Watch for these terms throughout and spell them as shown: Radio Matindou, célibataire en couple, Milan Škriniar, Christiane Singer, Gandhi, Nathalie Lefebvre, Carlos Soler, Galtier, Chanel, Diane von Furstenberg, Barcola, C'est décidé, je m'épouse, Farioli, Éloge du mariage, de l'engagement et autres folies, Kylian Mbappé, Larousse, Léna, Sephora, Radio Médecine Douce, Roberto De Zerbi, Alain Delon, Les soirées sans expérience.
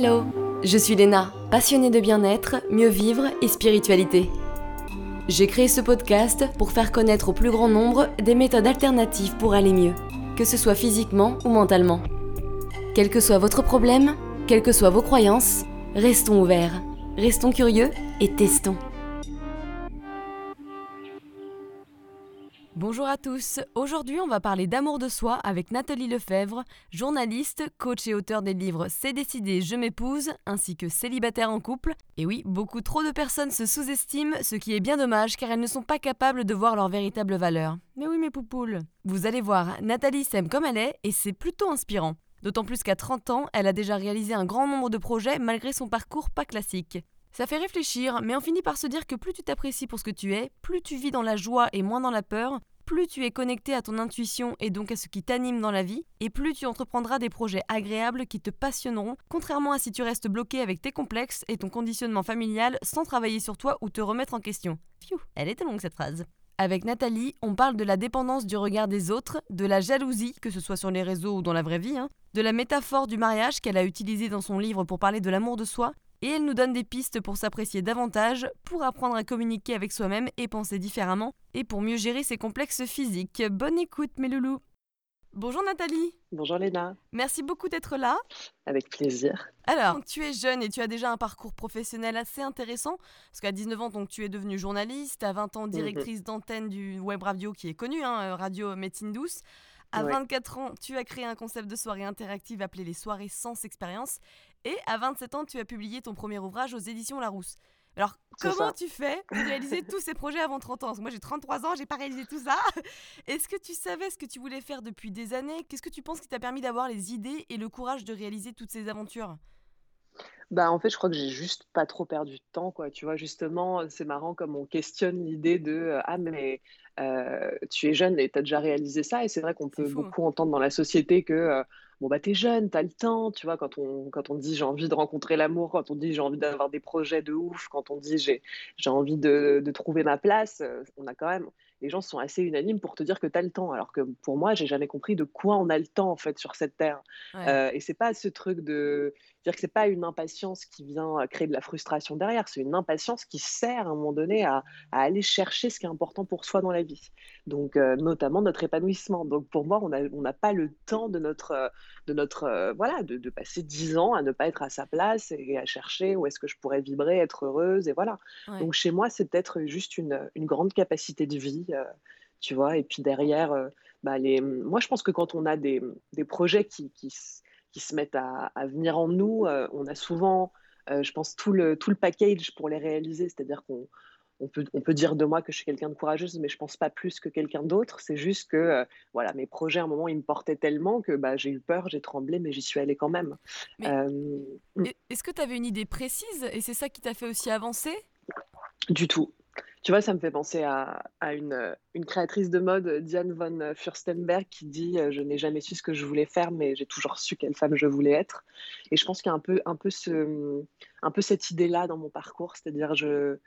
Hello, je suis Léna, passionnée de bien-être, mieux vivre et spiritualité. J'ai créé ce podcast pour faire connaître au plus grand nombre des méthodes alternatives pour aller mieux, que ce soit physiquement ou mentalement. Quel que soit votre problème, quelles que soient vos croyances, restons ouverts, restons curieux et testons. Bonjour à tous, aujourd'hui on va parler d'amour de soi avec Nathalie Lefebvre, journaliste, coach et auteure des livres « C'est décidé, je m'épouse » ainsi que « Célibataire en couple ». Et oui, beaucoup trop de personnes se sous-estiment, ce qui est bien dommage car elles ne sont pas capables de voir leur véritable valeur. Mais oui mes poupoules. Vous allez voir, Nathalie s'aime comme elle est et c'est plutôt inspirant. D'autant plus qu'à 30 ans, elle a déjà réalisé un grand nombre de projets malgré son parcours pas classique. Ça fait réfléchir, mais on finit par se dire que plus tu t'apprécies pour ce que tu es, plus tu vis dans la joie et moins dans la peur, plus tu es connecté à ton intuition et donc à ce qui t'anime dans la vie, et plus tu entreprendras des projets agréables qui te passionneront, contrairement à si tu restes bloqué avec tes complexes et ton conditionnement familial sans travailler sur toi ou te remettre en question. Pfiou, elle était longue cette phrase. Avec Nathalie, on parle de la dépendance du regard des autres, de la jalousie, que ce soit sur les réseaux ou dans la vraie vie, de la métaphore du mariage qu'elle a utilisée dans son livre pour parler de l'amour de soi, et elle nous donne des pistes pour s'apprécier davantage, pour apprendre à communiquer avec soi-même et penser différemment, et pour mieux gérer ses complexes physiques. Bonne écoute mes loulous. Bonjour Nathalie. Bonjour Léna. Merci beaucoup d'être là. Avec plaisir. Alors, tu es jeune et tu as déjà un parcours professionnel assez intéressant, parce qu'à 19 ans, donc, tu es devenue journaliste, à 20 ans, directrice d'antenne du web radio qui est connue, Radio Médecine Douce. À 24 ans, tu as créé un concept de soirée interactive appelé « Les soirées sans expérience ». Et à 27 ans, tu as publié ton premier ouvrage aux éditions Larousse. Alors, comment tu fais pour réaliser tous ces projets avant 30 ans? Parce que moi, j'ai 33 ans, j'ai pas réalisé tout ça. Est-ce que tu savais ce que tu voulais faire depuis des années? Qu'est-ce que tu penses qui t'a permis d'avoir les idées et le courage de réaliser toutes ces aventures? Bah, en fait, je crois que j'ai juste pas trop perdu de temps, quoi. Tu vois, justement, c'est marrant comme on questionne l'idée de « Ah, mais tu es jeune et t'as déjà réalisé ça ». Et c'est vrai qu'on peut beaucoup entendre dans la société que… bon bah t'es jeune, t'as le temps, tu vois, quand on dit j'ai envie de rencontrer l'amour, quand on dit j'ai envie d'avoir des projets de ouf, quand on dit j'ai envie de trouver ma place, on a quand même, les gens sont assez unanimes pour te dire que t'as le temps, alors que pour moi j'ai jamais compris de quoi on a le temps en fait sur cette terre. Et c'est pas ce truc de dire que c'est pas une impatience qui vient créer de la frustration derrière, c'est une impatience qui sert à un moment donné à aller chercher ce qui est important pour soi dans la vie, donc notamment notre épanouissement. Donc pour moi on n'a pas le temps de passer 10 ans à ne pas être à sa place et à chercher où est-ce que je pourrais vibrer, être heureuse, et voilà. Donc chez moi, c'est peut-être juste une grande capacité de vie, tu vois, et puis derrière, moi je pense que quand on a des projets qui se mettent à venir en nous, on a souvent, je pense, tout le package pour les réaliser, c'est-à-dire qu'on peut dire de moi que je suis quelqu'un de courageuse, mais je ne pense pas plus que quelqu'un d'autre. C'est juste que mes projets, à un moment, ils me portaient tellement que j'ai eu peur, j'ai tremblé, mais j'y suis allée quand même. Est-ce que tu avais une idée précise et c'est ça qui t'a fait aussi avancer? Du tout. Tu vois, ça me fait penser à une créatrice de mode, Diane von Furstenberg, qui dit « Je n'ai jamais su ce que je voulais faire, mais j'ai toujours su quelle femme je voulais être ». Et je pense qu'il y a un peu cette idée-là dans mon parcours, c'est-à-dire je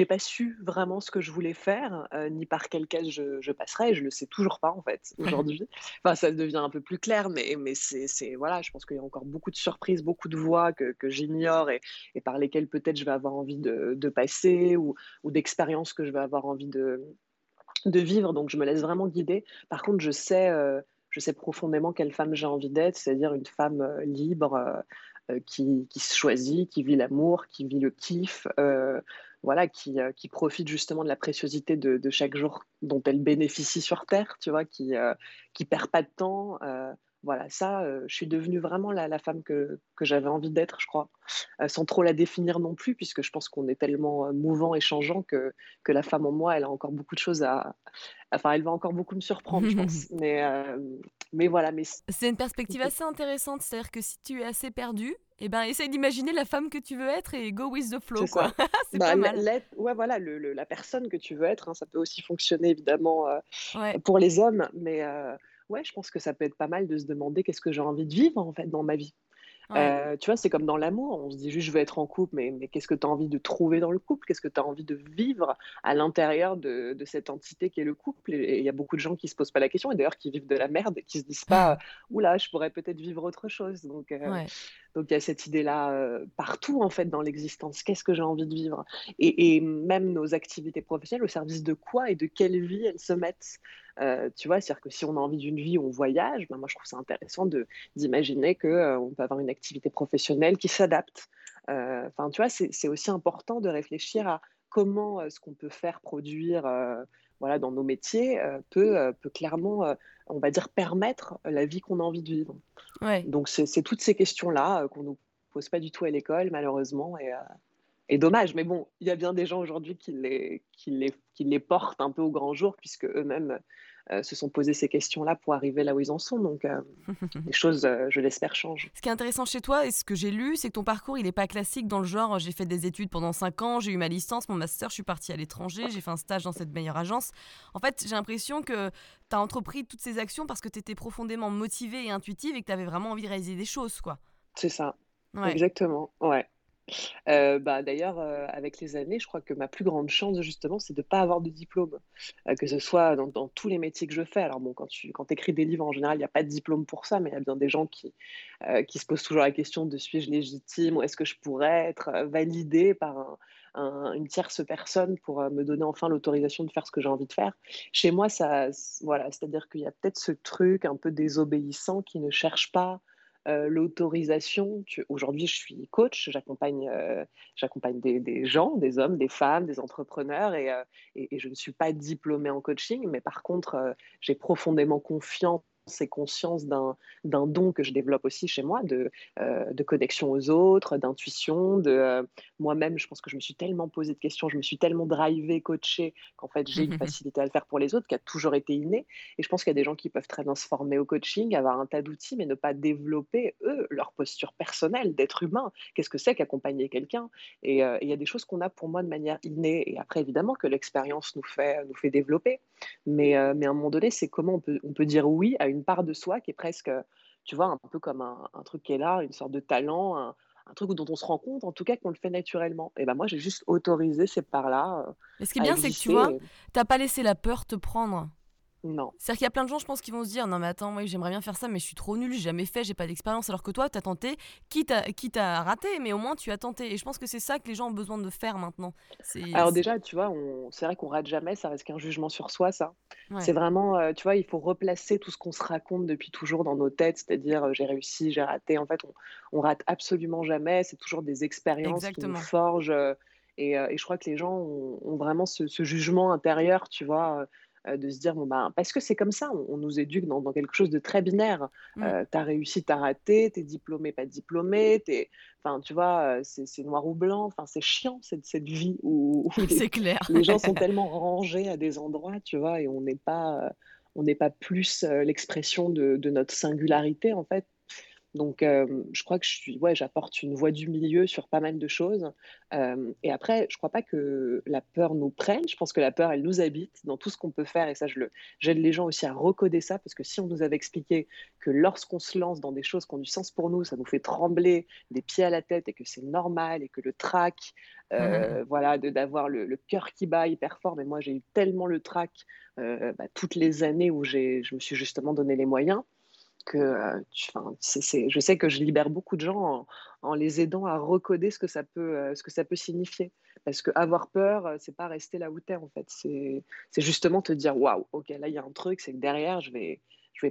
n'ai pas su vraiment ce que je voulais faire, ni par quelle case je passerais, et je ne le sais toujours pas en fait aujourd'hui. Enfin, ça devient un peu plus clair, mais c'est, voilà, je pense qu'il y a encore beaucoup de surprises, beaucoup de voies que j'ignore et par lesquelles peut-être je vais avoir envie de passer ou d'expériences que je vais avoir envie de vivre, donc je me laisse vraiment guider. Par contre, je sais profondément quelle femme j'ai envie d'être, c'est-à-dire une femme libre, qui se choisit, qui vit l'amour, qui vit le kiff, qui profite justement de la préciosité de chaque jour dont elle bénéficie sur Terre, tu vois, qui perd pas de temps. Je suis devenue vraiment la femme que j'avais envie d'être, je crois, sans trop la définir non plus, puisque je pense qu'on est tellement mouvant et changeant que la femme en moi, elle a encore beaucoup de choses elle va encore beaucoup me surprendre, je pense. Mais voilà. Mais... C'est une perspective assez intéressante, c'est-à-dire que si tu es assez perdue, essaye d'imaginer la femme que tu veux être et go with the flow. C'est quoi. Ça. C'est pas mal. La personne que tu veux être, ça peut aussi fonctionner évidemment pour les hommes, mais... je pense que ça peut être pas mal de se demander qu'est-ce que j'ai envie de vivre en fait dans ma vie. Tu vois, c'est comme dans l'amour, on se dit juste je veux être en couple, mais qu'est-ce que tu as envie de trouver dans le couple? Qu'est-ce que tu as envie de vivre à l'intérieur de cette entité qu'est le couple? Et il y a beaucoup de gens qui se posent pas la question, et d'ailleurs qui vivent de la merde, qui se disent pas oula, je pourrais peut-être vivre autre chose. Donc il y a cette idée-là partout en fait dans l'existence. Qu'est-ce que j'ai envie de vivre? Et même nos activités professionnelles, au service de quoi et de quelle vie elles se mettent? Tu vois, c'est-à-dire que si on a envie d'une vie où on voyage, ben moi je trouve ça intéressant d'imaginer qu'on peut avoir une activité professionnelle qui s'adapte. Tu vois, c'est aussi important de réfléchir à comment ce qu'on peut faire produire dans nos métiers peut clairement, on va dire, permettre la vie qu'on a envie de vivre. Ouais. Donc c'est toutes ces questions-là qu'on ne nous pose pas du tout à l'école, malheureusement, et dommage, mais bon, il y a bien des gens aujourd'hui qui les portent un peu au grand jour, puisque eux-mêmes se sont posés ces questions-là pour arriver là où ils en sont. Donc, les choses, je l'espère, changent. Ce qui est intéressant chez toi, et ce que j'ai lu, c'est que ton parcours, il n'est pas classique dans le genre « j'ai fait des études pendant 5 ans, j'ai eu ma licence, mon master, je suis partie à l'étranger, j'ai fait un stage dans cette meilleure agence ». En fait, j'ai l'impression que tu as entrepris toutes ces actions parce que tu étais profondément motivée et intuitive et que tu avais vraiment envie de réaliser des choses, quoi. C'est ça, ouais. Exactement, ouais. D'ailleurs, avec les années, je crois que ma plus grande chance, justement, c'est de ne pas avoir de diplôme, que ce soit dans tous les métiers que je fais. Alors bon, quand t'écris des livres, en général, il n'y a pas de diplôme pour ça, mais il y a bien des gens qui se posent toujours la question de suis-je légitime ou est-ce que je pourrais être validée par une tierce personne pour me donner enfin l'autorisation de faire ce que j'ai envie de faire. Chez moi, c'est-à-dire qu'il y a peut-être ce truc un peu désobéissant qui ne cherche pas l'autorisation. Aujourd'hui, je suis coach, j'accompagne des gens, des hommes, des femmes, des entrepreneurs, et je ne suis pas diplômée en coaching, mais par contre, j'ai profondément confiance et conscience d'un don que je développe aussi chez moi, de connexion aux autres, d'intuition, moi-même, je pense que je me suis tellement posé de questions, je me suis tellement drivée, coachée, qu'en fait j'ai une facilité à le faire pour les autres, qui a toujours été innée, et je pense qu'il y a des gens qui peuvent très bien se former au coaching, avoir un tas d'outils, mais ne pas développer, eux, leur posture personnelle d'être humain. Qu'est-ce que c'est qu'accompagner quelqu'un? Et il y a des choses qu'on a pour moi de manière innée, et après évidemment que l'expérience nous fait développer, mais à un moment donné, c'est comment on peut dire oui à une part de soi qui est presque, tu vois, un peu comme un truc qui est là, une sorte de talent, un truc dont on se rend compte, en tout cas qu'on le fait naturellement. Et ben moi, j'ai juste autorisé ces parts-là. Mais ce qui est bien, c'est que tu vois, t'as pas laissé la peur te prendre. Non. C'est-à-dire qu'il y a plein de gens, je pense, qui vont se dire non mais attends, oui, j'aimerais bien faire ça, mais je suis trop nulle, j'ai jamais fait, j'ai pas d'expérience. Alors que toi, t'as tenté, quitte à rater, mais au moins tu as tenté. Et je pense que c'est ça que les gens ont besoin de faire maintenant. Déjà, tu vois, c'est vrai qu'on rate jamais, ça reste qu'un jugement sur soi, ça. Ouais. C'est vraiment, tu vois, il faut replacer tout ce qu'on se raconte depuis toujours dans nos têtes, c'est-à-dire j'ai réussi, j'ai raté. En fait, on rate absolument jamais. C'est toujours des expériences qui nous forgent. Et je crois que les gens ont vraiment ce jugement intérieur, tu vois. De se dire, parce que c'est comme ça, on nous éduque dans quelque chose de très binaire. T'as réussi, t'as raté, t'es diplômé, pas diplômé, tu vois, c'est noir ou blanc, c'est chiant cette vie où c'est clair. Les gens sont tellement rangés à des endroits, tu vois, et on n'est pas plus l'expression de notre singularité, en fait. Donc, je crois que j'apporte une voix du milieu sur pas mal de choses. Et après, je ne crois pas que la peur nous prenne. Je pense que la peur, elle nous habite dans tout ce qu'on peut faire. Et ça, j'aide les gens aussi à recoder ça. Parce que si on nous avait expliqué que lorsqu'on se lance dans des choses qui ont du sens pour nous, ça nous fait trembler des pieds à la tête et que c'est normal et que le trac, d'avoir le cœur qui bat hyper fort. Mais moi, j'ai eu tellement le trac toutes les années où je me suis justement donné les moyens. Je sais que je libère beaucoup de gens en les aidant à recoder ce que ça peut signifier, parce que avoir peur, c'est pas rester là où t'es, en fait, c'est justement te dire waouh, ok, là il y a un truc, c'est que derrière je vais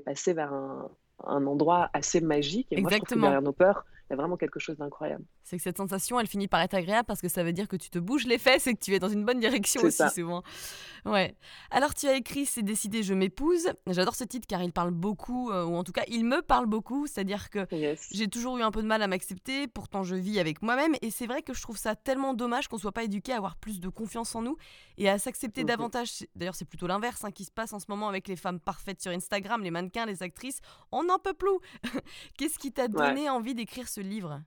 passer vers un endroit assez magique. Et moi, je trouve que derrière nos peurs, il y a vraiment quelque chose d'incroyable. C'est que cette sensation, elle finit par être agréable parce que ça veut dire que tu te bouges les fesses et que tu es dans une bonne direction aussi, souvent. Ouais. Alors, tu as écrit « C'est décidé, je m'épouse ». J'adore ce titre car il parle beaucoup, ou en tout cas, il me parle beaucoup. C'est-à-dire que j'ai toujours eu un peu de mal à m'accepter, pourtant je vis avec moi-même. Et c'est vrai que je trouve ça tellement dommage qu'on ne soit pas éduqué à avoir plus de confiance en nous et à s'accepter davantage. D'ailleurs, c'est plutôt l'inverse qui se passe en ce moment avec les femmes parfaites sur Instagram, les mannequins, les actrices. On n'en peut plus. Qu'est-ce qui t'a donné envie d'écrire ce livre?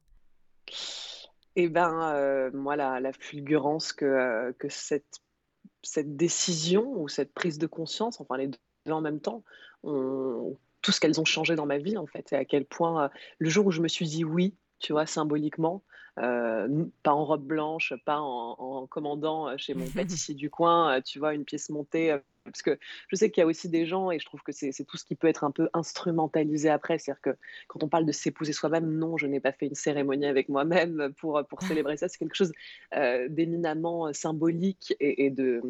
Eh bien, moi, la fulgurance que cette décision ou cette prise de conscience, enfin les deux en même temps, tout ce qu'elles ont changé dans ma vie, en fait, et à quel point le jour où je me suis dit oui tu vois, symboliquement. Pas en robe blanche, pas en commandant chez mon pâtissier du coin, tu vois, une pièce montée. Parce que je sais qu'il y a aussi des gens, et je trouve que c'est tout ce qui peut être un peu instrumentalisé après. C'est-à-dire que quand on parle de s'épouser soi-même, non, je n'ai pas fait une cérémonie avec moi-même pour célébrer ça. C'est quelque chose d'éminemment symbolique et de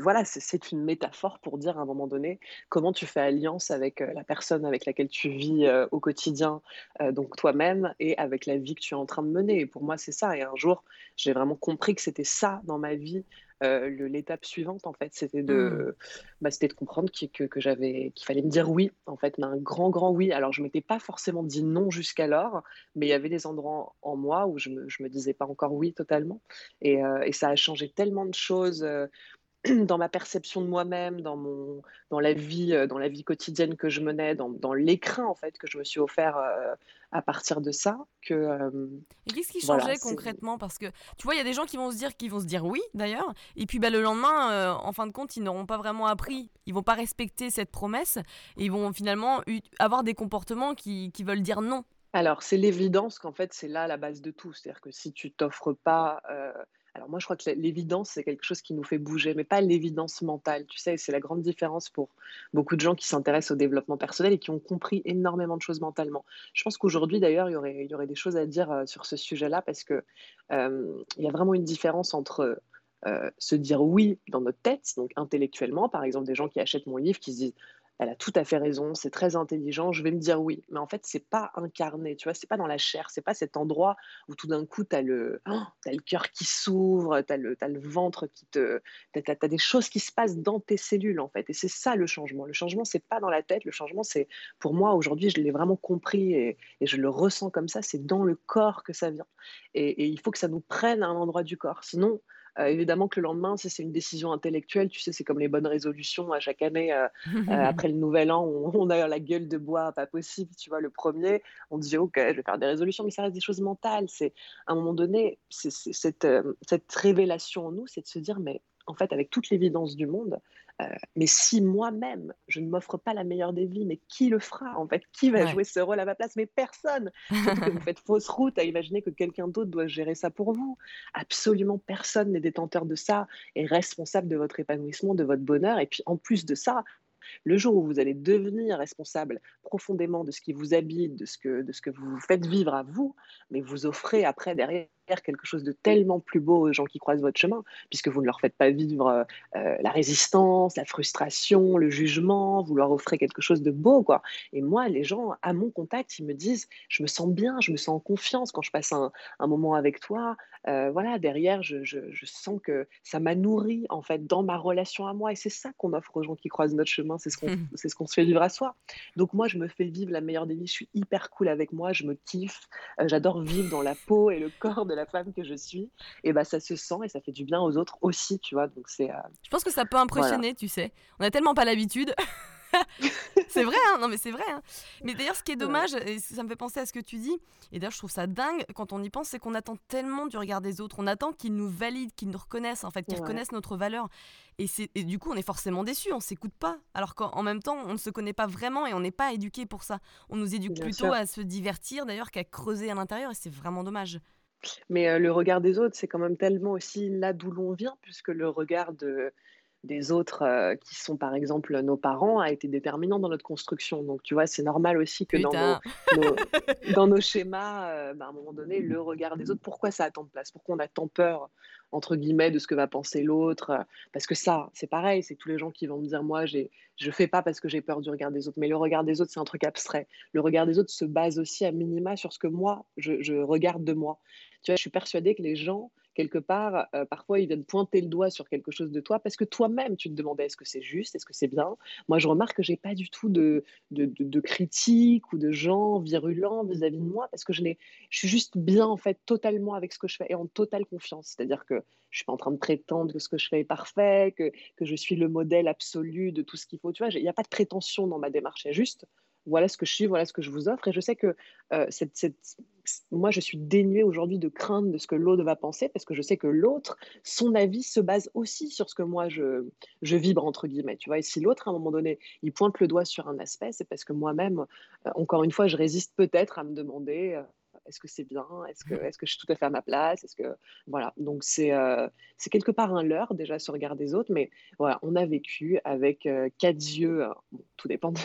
voilà, c'est une métaphore pour dire à un moment donné comment tu fais alliance avec la personne avec laquelle tu vis au quotidien, donc toi-même, et avec la vie que tu es en train de mener. Et pour moi, c'est ça. Et un jour, j'ai vraiment compris que c'était ça dans ma vie. L'étape suivante, en fait, c'était de comprendre qu'il fallait me dire oui, en fait, mais un grand oui. Alors, je ne m'étais pas forcément dit non jusqu'alors, mais il y avait des endroits en moi où je ne me disais pas encore oui totalement. Et ça a changé tellement de choses dans ma perception de moi-même, dans la vie quotidienne que je menais, dans l'écrin, en fait, que je me suis offert à partir de ça. Et qu'est-ce qui changeait concrètement ? Parce que tu vois, il y a des gens qui vont se dire oui d'ailleurs, et puis le lendemain, en fin de compte, ils n'auront pas vraiment appris, ils vont pas respecter cette promesse, et ils vont finalement avoir des comportements qui veulent dire non. Alors, c'est l'évidence qu'en fait, c'est là la base de tout. C'est-à-dire que si tu t'offres pas... Alors moi, je crois que l'évidence, c'est quelque chose qui nous fait bouger, mais pas l'évidence mentale, tu sais. C'est la grande différence pour beaucoup de gens qui s'intéressent au développement personnel et qui ont compris énormément de choses mentalement. Je pense qu'aujourd'hui, d'ailleurs, il y aurait des choses à dire sur ce sujet-là, parce que y a vraiment une différence entre... se dire oui dans notre tête, donc intellectuellement, par exemple des gens qui achètent mon livre qui se disent « elle a tout à fait raison, c'est très intelligent, je vais me dire oui ». Mais en fait, c'est pas incarné, tu vois, c'est pas dans la chair, c'est pas cet endroit où tout d'un coup t'as le cœur qui s'ouvre, t'as le ventre qui te... T'as des choses qui se passent dans tes cellules, en fait, et c'est ça le changement. Le changement, c'est pas dans la tête, le changement, c'est... Pour moi, aujourd'hui, je l'ai vraiment compris et je le ressens comme ça, c'est dans le corps que ça vient. Et il faut que ça nous prenne à un endroit du corps, sinon... évidemment que le lendemain, c'est une décision intellectuelle, tu sais, c'est comme les bonnes résolutions à chaque année, après le nouvel an, on a la gueule de bois, pas possible, tu vois, le premier, on dit ok, je vais faire des résolutions, mais ça reste des choses mentales. C'est, à un moment donné, cette révélation en nous, c'est de se dire, mais en fait, avec toute l'évidence du monde, mais si moi-même, je ne m'offre pas la meilleure des vies, mais qui le fera, en fait? Qui va jouer ce rôle à ma place? Mais personne. Surtout que vous faites fausse route à imaginer que quelqu'un d'autre doit gérer ça pour vous. Absolument personne n'est détenteur de ça et responsable de votre épanouissement, de votre bonheur. Et puis en plus de ça, le jour où vous allez devenir responsable profondément de ce qui vous habite, de ce que vous faites vivre à vous, mais vous offrez après, derrière, quelque chose de tellement plus beau aux gens qui croisent votre chemin, puisque vous ne leur faites pas vivre la résistance, la frustration, le jugement, vous leur offrez quelque chose de beau, quoi. Et moi, les gens, à mon contact, ils me disent « je me sens bien, je me sens en confiance quand je passe un moment avec toi, voilà, derrière, je sens que ça m'a nourri, en fait, dans ma relation à moi ». Et c'est ça qu'on offre aux gens qui croisent notre chemin, c'est ce qu'on se fait vivre à soi. Donc moi, je me fais vivre la meilleure des vies, je suis hyper cool avec moi, je me kiffe, j'adore vivre dans la peau et le corps de la femme que je suis, et ça se sent et ça fait du bien aux autres aussi, tu vois. Donc c'est je pense que ça peut impressionner, voilà. Tu sais, on a tellement pas l'habitude. C'est vrai, hein. Non mais c'est vrai, hein. Mais d'ailleurs, ce qui est dommage, et ça me fait penser à ce que tu dis, et d'ailleurs je trouve ça dingue quand on y pense, c'est qu'on attend tellement du regard des autres, on attend qu'ils nous valident, qu'ils nous reconnaissent, en fait, qu'ils reconnaissent notre valeur, et du coup on est forcément déçus, on s'écoute pas, alors qu'en même temps on ne se connaît pas vraiment et on n'est pas éduqué pour ça, on nous éduque plutôt à se divertir d'ailleurs qu'à creuser à l'intérieur, et c'est vraiment dommage. Mais le regard des autres, c'est quand même tellement aussi là d'où l'on vient, puisque le regard des autres qui sont par exemple nos parents a été déterminant dans notre construction. Donc tu vois, c'est normal aussi que dans nos schémas, à un moment donné, le regard des autres, pourquoi ça a tant de place? Pourquoi on a tant peur, entre guillemets, de ce que va penser l'autre? Parce que ça, c'est pareil, c'est tous les gens qui vont me dire « moi, je fais pas parce que j'ai peur du regard des autres ». Mais le regard des autres, c'est un truc abstrait. Le regard des autres se base aussi à minima sur ce que moi, je regarde de moi. Tu vois, je suis persuadée que les gens... quelque part, parfois, ils viennent pointer le doigt sur quelque chose de toi parce que toi-même, tu te demandais est-ce que c'est juste, est-ce que c'est bien. Moi, je remarque que je n'ai pas du tout de critiques ou de gens virulents vis-à-vis de moi parce que je suis juste bien, en fait, totalement avec ce que je fais et en totale confiance. C'est-à-dire que je ne suis pas en train de prétendre que ce que je fais est parfait, que je suis le modèle absolu de tout ce qu'il faut. Tu vois, il n'y a pas de prétention dans ma démarche, il y a juste... voilà ce que je suis, voilà ce que je vous offre. Et je sais que cette moi, je suis dénuée aujourd'hui de crainte de ce que l'autre va penser, parce que je sais que l'autre, son avis se base aussi sur ce que moi, je vibre, entre guillemets. Tu vois, et si l'autre, à un moment donné, il pointe le doigt sur un aspect, c'est parce que moi-même, encore une fois, je résiste peut-être à me demander... est-ce que c'est bien? Est-ce que je suis tout à fait à ma place? Est-ce que... Voilà, donc c'est quelque part un leurre déjà sur le regard des autres, mais voilà, on a vécu avec quatre yeux, bon, tout dépend de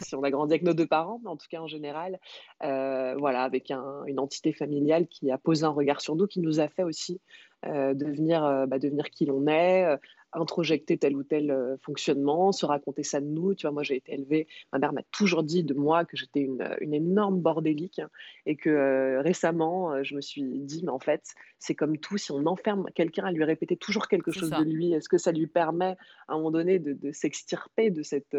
si on a grandi avec nos deux parents, mais en tout cas en général, voilà, avec une entité familiale qui a posé un regard sur nous, qui nous a fait aussi devenir qui l'on est, introjecter tel ou tel fonctionnement, se raconter ça de nous. Tu vois, moi, j'ai été élevée, ma mère m'a toujours dit de moi que j'étais une énorme bordélique, hein, et que récemment, je me suis dit, mais en fait, c'est comme tout, si on enferme quelqu'un à lui répéter toujours quelque chose de lui, est-ce que ça lui permet à un moment donné de s'extirper de cette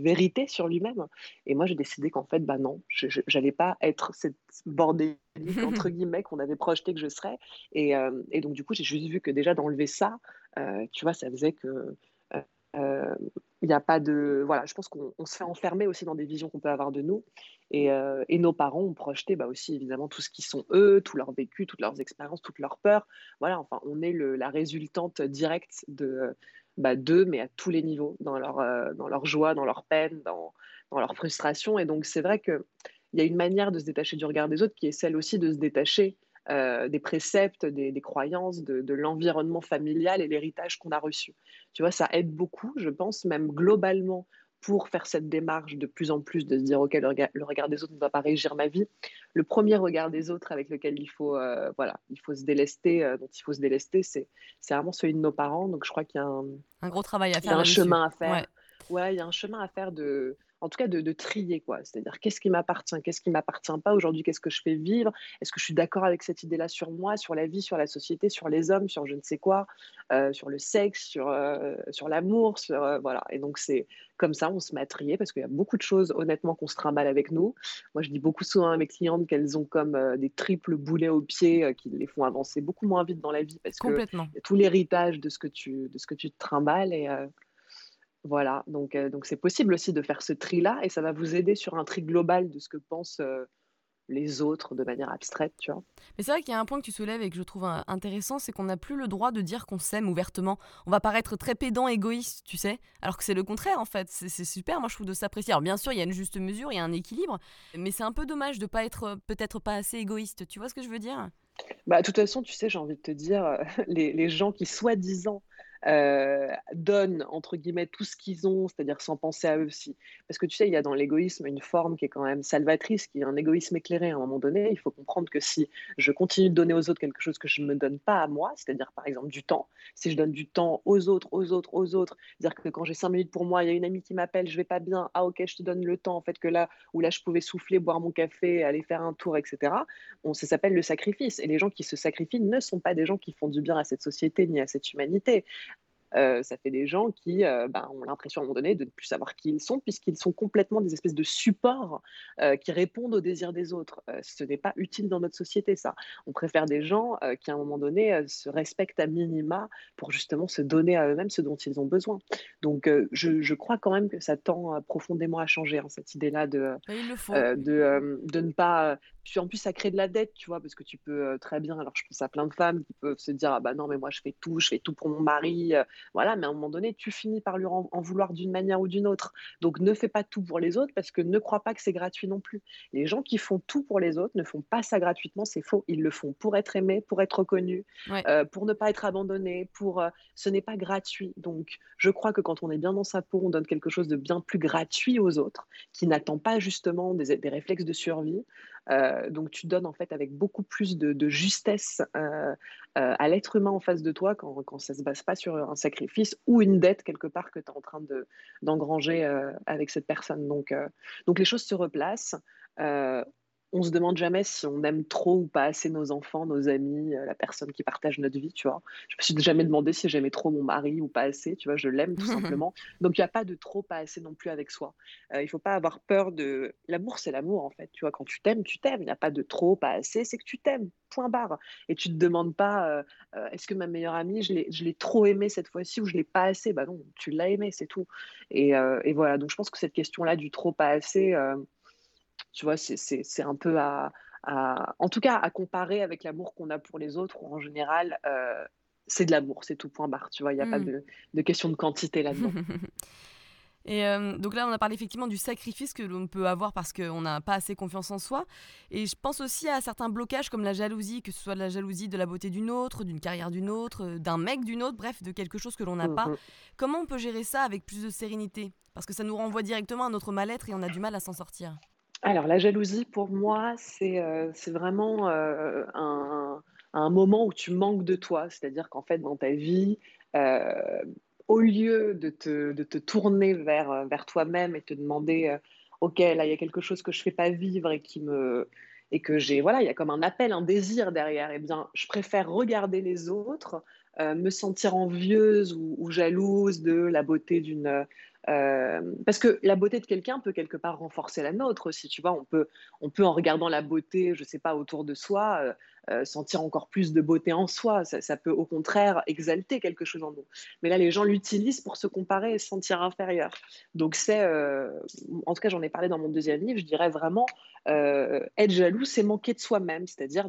vérité sur lui-même? Et moi, j'ai décidé qu'en fait, bah non, j'allais pas être cette bordélique, entre guillemets, qu'on avait projeté que je serais. Et donc, du coup, j'ai juste vu que déjà d'enlever ça, tu vois, ça faisait que il n'y a pas de... Voilà, je pense qu'on se fait enfermer aussi dans des visions qu'on peut avoir de nous. Et nos parents ont projeté bah, aussi, évidemment, tout ce qu'ils sont eux, tout leur vécu, toutes leurs expériences, toutes leurs peurs. Voilà, enfin, on est la résultante directe d'eux, mais à tous les niveaux, dans leur joie, dans leur peine, dans leur frustration. Et donc, c'est vrai qu'il y a une manière de se détacher du regard des autres qui est celle aussi de se détacher des préceptes, des croyances, de l'environnement familial et l'héritage qu'on a reçu. Tu vois, ça aide beaucoup, je pense, même globalement, pour faire cette démarche de plus en plus, de se dire, OK, le regard des autres ne va pas régir ma vie. Le premier regard des autres avec lequel il faut se délester, c'est vraiment celui de nos parents. Donc, je crois qu'il y a un gros travail à faire. Il y a un chemin à faire. Ouais, il y a un chemin à faire en tout cas de trier, quoi. C'est-à-dire, qu'est-ce qui m'appartient, qu'est-ce qui ne m'appartient pas aujourd'hui, qu'est-ce que je fais vivre, est-ce que je suis d'accord avec cette idée-là sur moi, sur la vie, sur la société, sur les hommes, sur je ne sais quoi, sur le sexe, sur l'amour, voilà. Et donc, c'est comme ça, on se met à trier, parce qu'il y a beaucoup de choses, honnêtement, qu'on se trimballe avec nous. Moi, je dis beaucoup souvent à mes clientes qu'elles ont comme des triples boulets aux pieds qui les font avancer beaucoup moins vite dans la vie, parce que y a tout l'héritage de ce que tu te trimbales, et... Voilà, donc c'est possible aussi de faire ce tri-là, et ça va vous aider sur un tri global de ce que pensent les autres de manière abstraite, tu vois. Mais c'est vrai qu'il y a un point que tu soulèves et que je trouve intéressant, c'est qu'on n'a plus le droit de dire qu'on s'aime ouvertement. On va paraître très pédant, égoïste, tu sais, alors que c'est le contraire en fait. C'est super, moi je trouve, de s'apprécier. Alors bien sûr, il y a une juste mesure, il y a un équilibre, mais c'est un peu dommage de pas être peut-être pas assez égoïste, tu vois ce que je veux dire ? Bah, de toute façon, tu sais, j'ai envie de te dire, les gens qui soi-disant donnent entre guillemets tout ce qu'ils ont, c'est-à-dire sans penser à eux aussi, parce que tu sais, il y a dans l'égoïsme une forme qui est quand même salvatrice, qui est un égoïsme éclairé. À un moment donné, il faut comprendre que si je continue de donner aux autres quelque chose que je ne me donne pas à moi, c'est-à-dire par exemple du temps, si je donne du temps aux autres, c'est-à-dire que quand j'ai 5 minutes pour moi, il y a une amie qui m'appelle, je vais pas bien, ah ok, je te donne le temps en fait, que là où là je pouvais souffler, boire mon café, aller faire un tour, etc. Ça s'appelle le sacrifice, et les gens qui se sacrifient ne sont pas des gens qui font du bien à cette société ni à cette humanité. Ça fait des gens qui ont l'impression à un moment donné de ne plus savoir qui ils sont, puisqu'ils sont complètement des espèces de supports qui répondent aux désirs des autres. Ce n'est pas utile dans notre société, ça. On préfère des gens qui à un moment donné se respectent à minima pour justement se donner à eux-mêmes ce dont ils ont besoin. Donc je crois quand même que ça tend profondément à changer, hein, cette idée-là de ne pas... En plus, ça crée de la dette, tu vois, parce que tu peux très bien, alors je pense à plein de femmes qui peuvent se dire, ah bah non, mais moi je fais tout pour mon mari, voilà, mais à un moment donné, tu finis par lui en vouloir d'une manière ou d'une autre. Donc ne fais pas tout pour les autres, parce que ne crois pas que c'est gratuit non plus. Les gens qui font tout pour les autres ne font pas ça gratuitement, c'est faux. Ils le font pour être aimés, pour être reconnus, ouais, pour ne pas être abandonnés, ce n'est pas gratuit. Donc je crois que quand on est bien dans sa peau, on donne quelque chose de bien plus gratuit aux autres, qui n'attend pas justement des réflexes de survie. Donc tu donnes en fait avec beaucoup plus de justesse à l'être humain en face de toi quand ça ne se base pas sur un sacrifice ou une dette quelque part que tu es en train d'engranger avec cette personne. Donc les choses se replacent. On ne se demande jamais si on aime trop ou pas assez nos enfants, nos amis, la personne qui partage notre vie, tu vois. Je me suis jamais demandé si j'aimais trop mon mari ou pas assez, tu vois, je l'aime tout simplement. Donc, il n'y a pas de trop, pas assez non plus avec soi. Il ne faut pas avoir peur de... L'amour, c'est l'amour, en fait, tu vois. Quand tu t'aimes, tu t'aimes. Il n'y a pas de trop, pas assez, c'est que tu t'aimes, point barre. Et tu ne te demandes pas, est-ce que ma meilleure amie, je l'ai trop aimée cette fois-ci ou je ne l'ai pas assez? Bah non, tu l'as aimée, c'est tout. Et voilà, donc je pense que cette question-là du trop, pas assez... Tu vois, c'est un peu à en tout cas à comparer avec l'amour qu'on a pour les autres, où en général c'est de l'amour, c'est tout point barre, tu vois, il n'y a pas de question de quantité là-dedans. Et donc là, on a parlé effectivement du sacrifice que l'on peut avoir parce qu'on n'a pas assez confiance en soi. Et je pense aussi à certains blocages comme la jalousie, que ce soit de la jalousie de la beauté d'une autre, d'une carrière d'une autre, d'un mec d'une autre, bref, de quelque chose que l'on n'a pas. Comment on peut gérer ça avec plus de sérénité ? Parce que ça nous renvoie directement à notre mal-être et on a du mal à s'en sortir. Alors la jalousie, pour moi, c'est vraiment un moment où tu manques de toi. C'est-à-dire qu'en fait, dans ta vie... au lieu de te tourner vers toi-même et te demander « Ok, là, il y a quelque chose que je ne fais pas vivre et qui me... » et que j'ai... Voilà, il y a comme un appel, un désir derrière. Eh bien, je préfère regarder les autres, me sentir envieuse ou jalouse de la beauté d'une... parce que la beauté de quelqu'un peut quelque part renforcer la nôtre aussi, tu vois. On peut en regardant la beauté, je ne sais pas, autour de soi... sentir encore plus de beauté en soi, ça peut au contraire exalter quelque chose en nous. Mais là, les gens l'utilisent pour se comparer et se sentir inférieur. Donc c'est, en tout cas, j'en ai parlé dans mon deuxième livre, je dirais vraiment, être jaloux, c'est manquer de soi-même, c'est-à-dire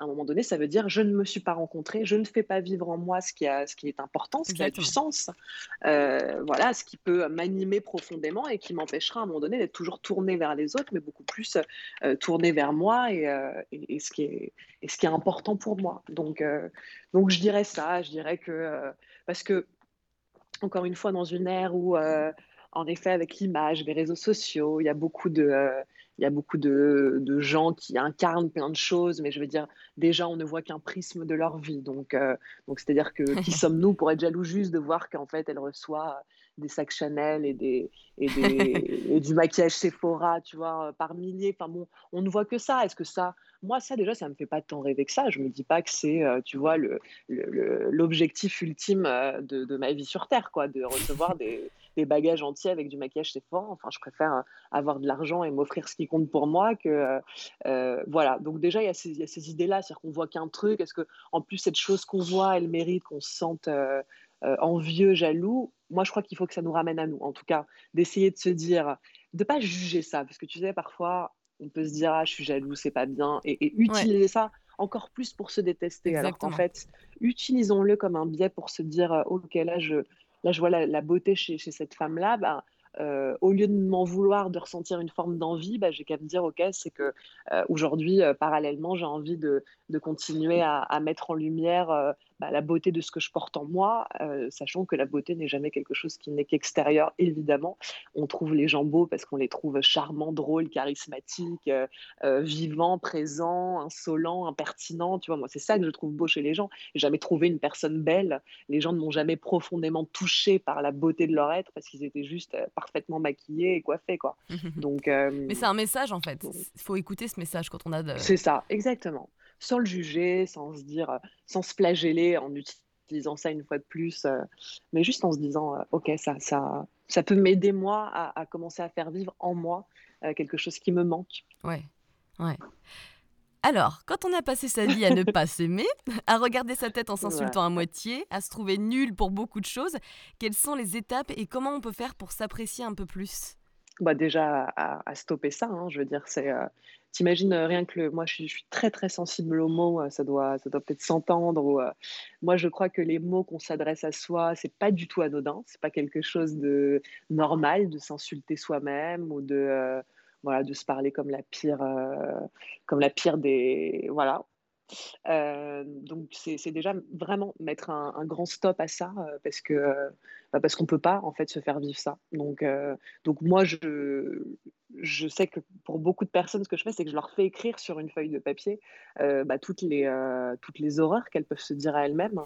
à un moment donné, ça veut dire je ne me suis pas rencontrée, je ne fais pas vivre en moi ce qui est important, ce qui a du sens, voilà, ce qui peut m'animer profondément et qui m'empêchera à un moment donné d'être toujours tournée vers les autres, mais beaucoup plus tournée vers moi et ce qui est important pour moi. Donc je dirais ça, je dirais que... parce que, encore une fois, dans une ère où, en effet, avec l'image, les réseaux sociaux, il y a beaucoup de gens qui incarnent plein de choses, mais je veux dire, déjà, on ne voit qu'un prisme de leur vie. Donc c'est-à-dire que qui sommes-nous pour être jaloux juste de voir qu'en fait, elle reçoit des sacs Chanel et du maquillage Sephora, tu vois, par milliers. Enfin bon, on ne voit que ça. Est-ce que ça... Moi, ça, déjà, ça ne me fait pas tant rêver que ça. Je ne me dis pas que c'est, tu vois, l'objectif ultime de ma vie sur Terre, quoi, de recevoir des bagages entiers avec du maquillage Sephora. Enfin, je préfère avoir de l'argent et m'offrir ce qui compte pour moi que... voilà. Donc déjà, il y a ces idées-là. C'est-à-dire qu'on ne voit qu'un truc. Est-ce que, en plus, cette chose qu'on voit, elle mérite qu'on se sente... envieux, jaloux, moi je crois qu'il faut que ça nous ramène à nous, en tout cas, d'essayer de se dire, de ne pas juger ça, parce que tu sais, parfois, on peut se dire, ah, je suis jaloux, c'est pas bien, et utiliser ça encore plus pour se détester. Exactement. Alors qu'en fait, utilisons-le comme un biais pour se dire, ok, là, je vois la beauté chez cette femme-là, bah, au lieu de m'en vouloir, de ressentir une forme d'envie, bah, j'ai qu'à me dire, ok, c'est que aujourd'hui, parallèlement, j'ai envie de continuer à mettre en lumière la beauté de ce que je porte en moi, sachant que la beauté n'est jamais quelque chose qui n'est qu'extérieur, évidemment. On trouve les gens beaux parce qu'on les trouve charmants, drôles, charismatiques, vivants, présents, insolents, impertinents. Tu vois, moi, c'est ça que je trouve beau chez les gens. J'ai jamais trouvé une personne belle. Les gens ne m'ont jamais profondément touchée par la beauté de leur être parce qu'ils étaient juste parfaitement maquillés et coiffés, quoi. Donc, mais c'est un message, en fait. Il faut écouter ce message quand on a... C'est ça, exactement. Sans le juger, sans se dire, sans se flageller en utilisant ça une fois de plus, mais juste en se disant, ok, ça peut m'aider moi à commencer à faire vivre en moi quelque chose qui me manque. Ouais. Alors, quand on a passé sa vie à ne pas s'aimer, à regarder sa tête en s'insultant à moitié, à se trouver nul pour beaucoup de choses, quelles sont les étapes et comment on peut faire pour s'apprécier un peu plus ? Bah déjà à stopper ça, hein, je veux dire, c'est... T'imagines rien que moi, je suis très très sensible aux mots, ça doit peut-être s'entendre. Ou, moi, je crois que les mots qu'on s'adresse à soi, c'est pas du tout anodin, c'est pas quelque chose de normal de s'insulter soi-même ou de se parler comme la pire des voilà. Donc c'est déjà vraiment mettre un grand stop à ça parce qu'on peut pas en fait se faire vivre ça. Donc moi je sais que pour beaucoup de personnes, ce que je fais, c'est que je leur fais écrire sur une feuille de papier toutes les horreurs qu'elles peuvent se dire à elles-mêmes.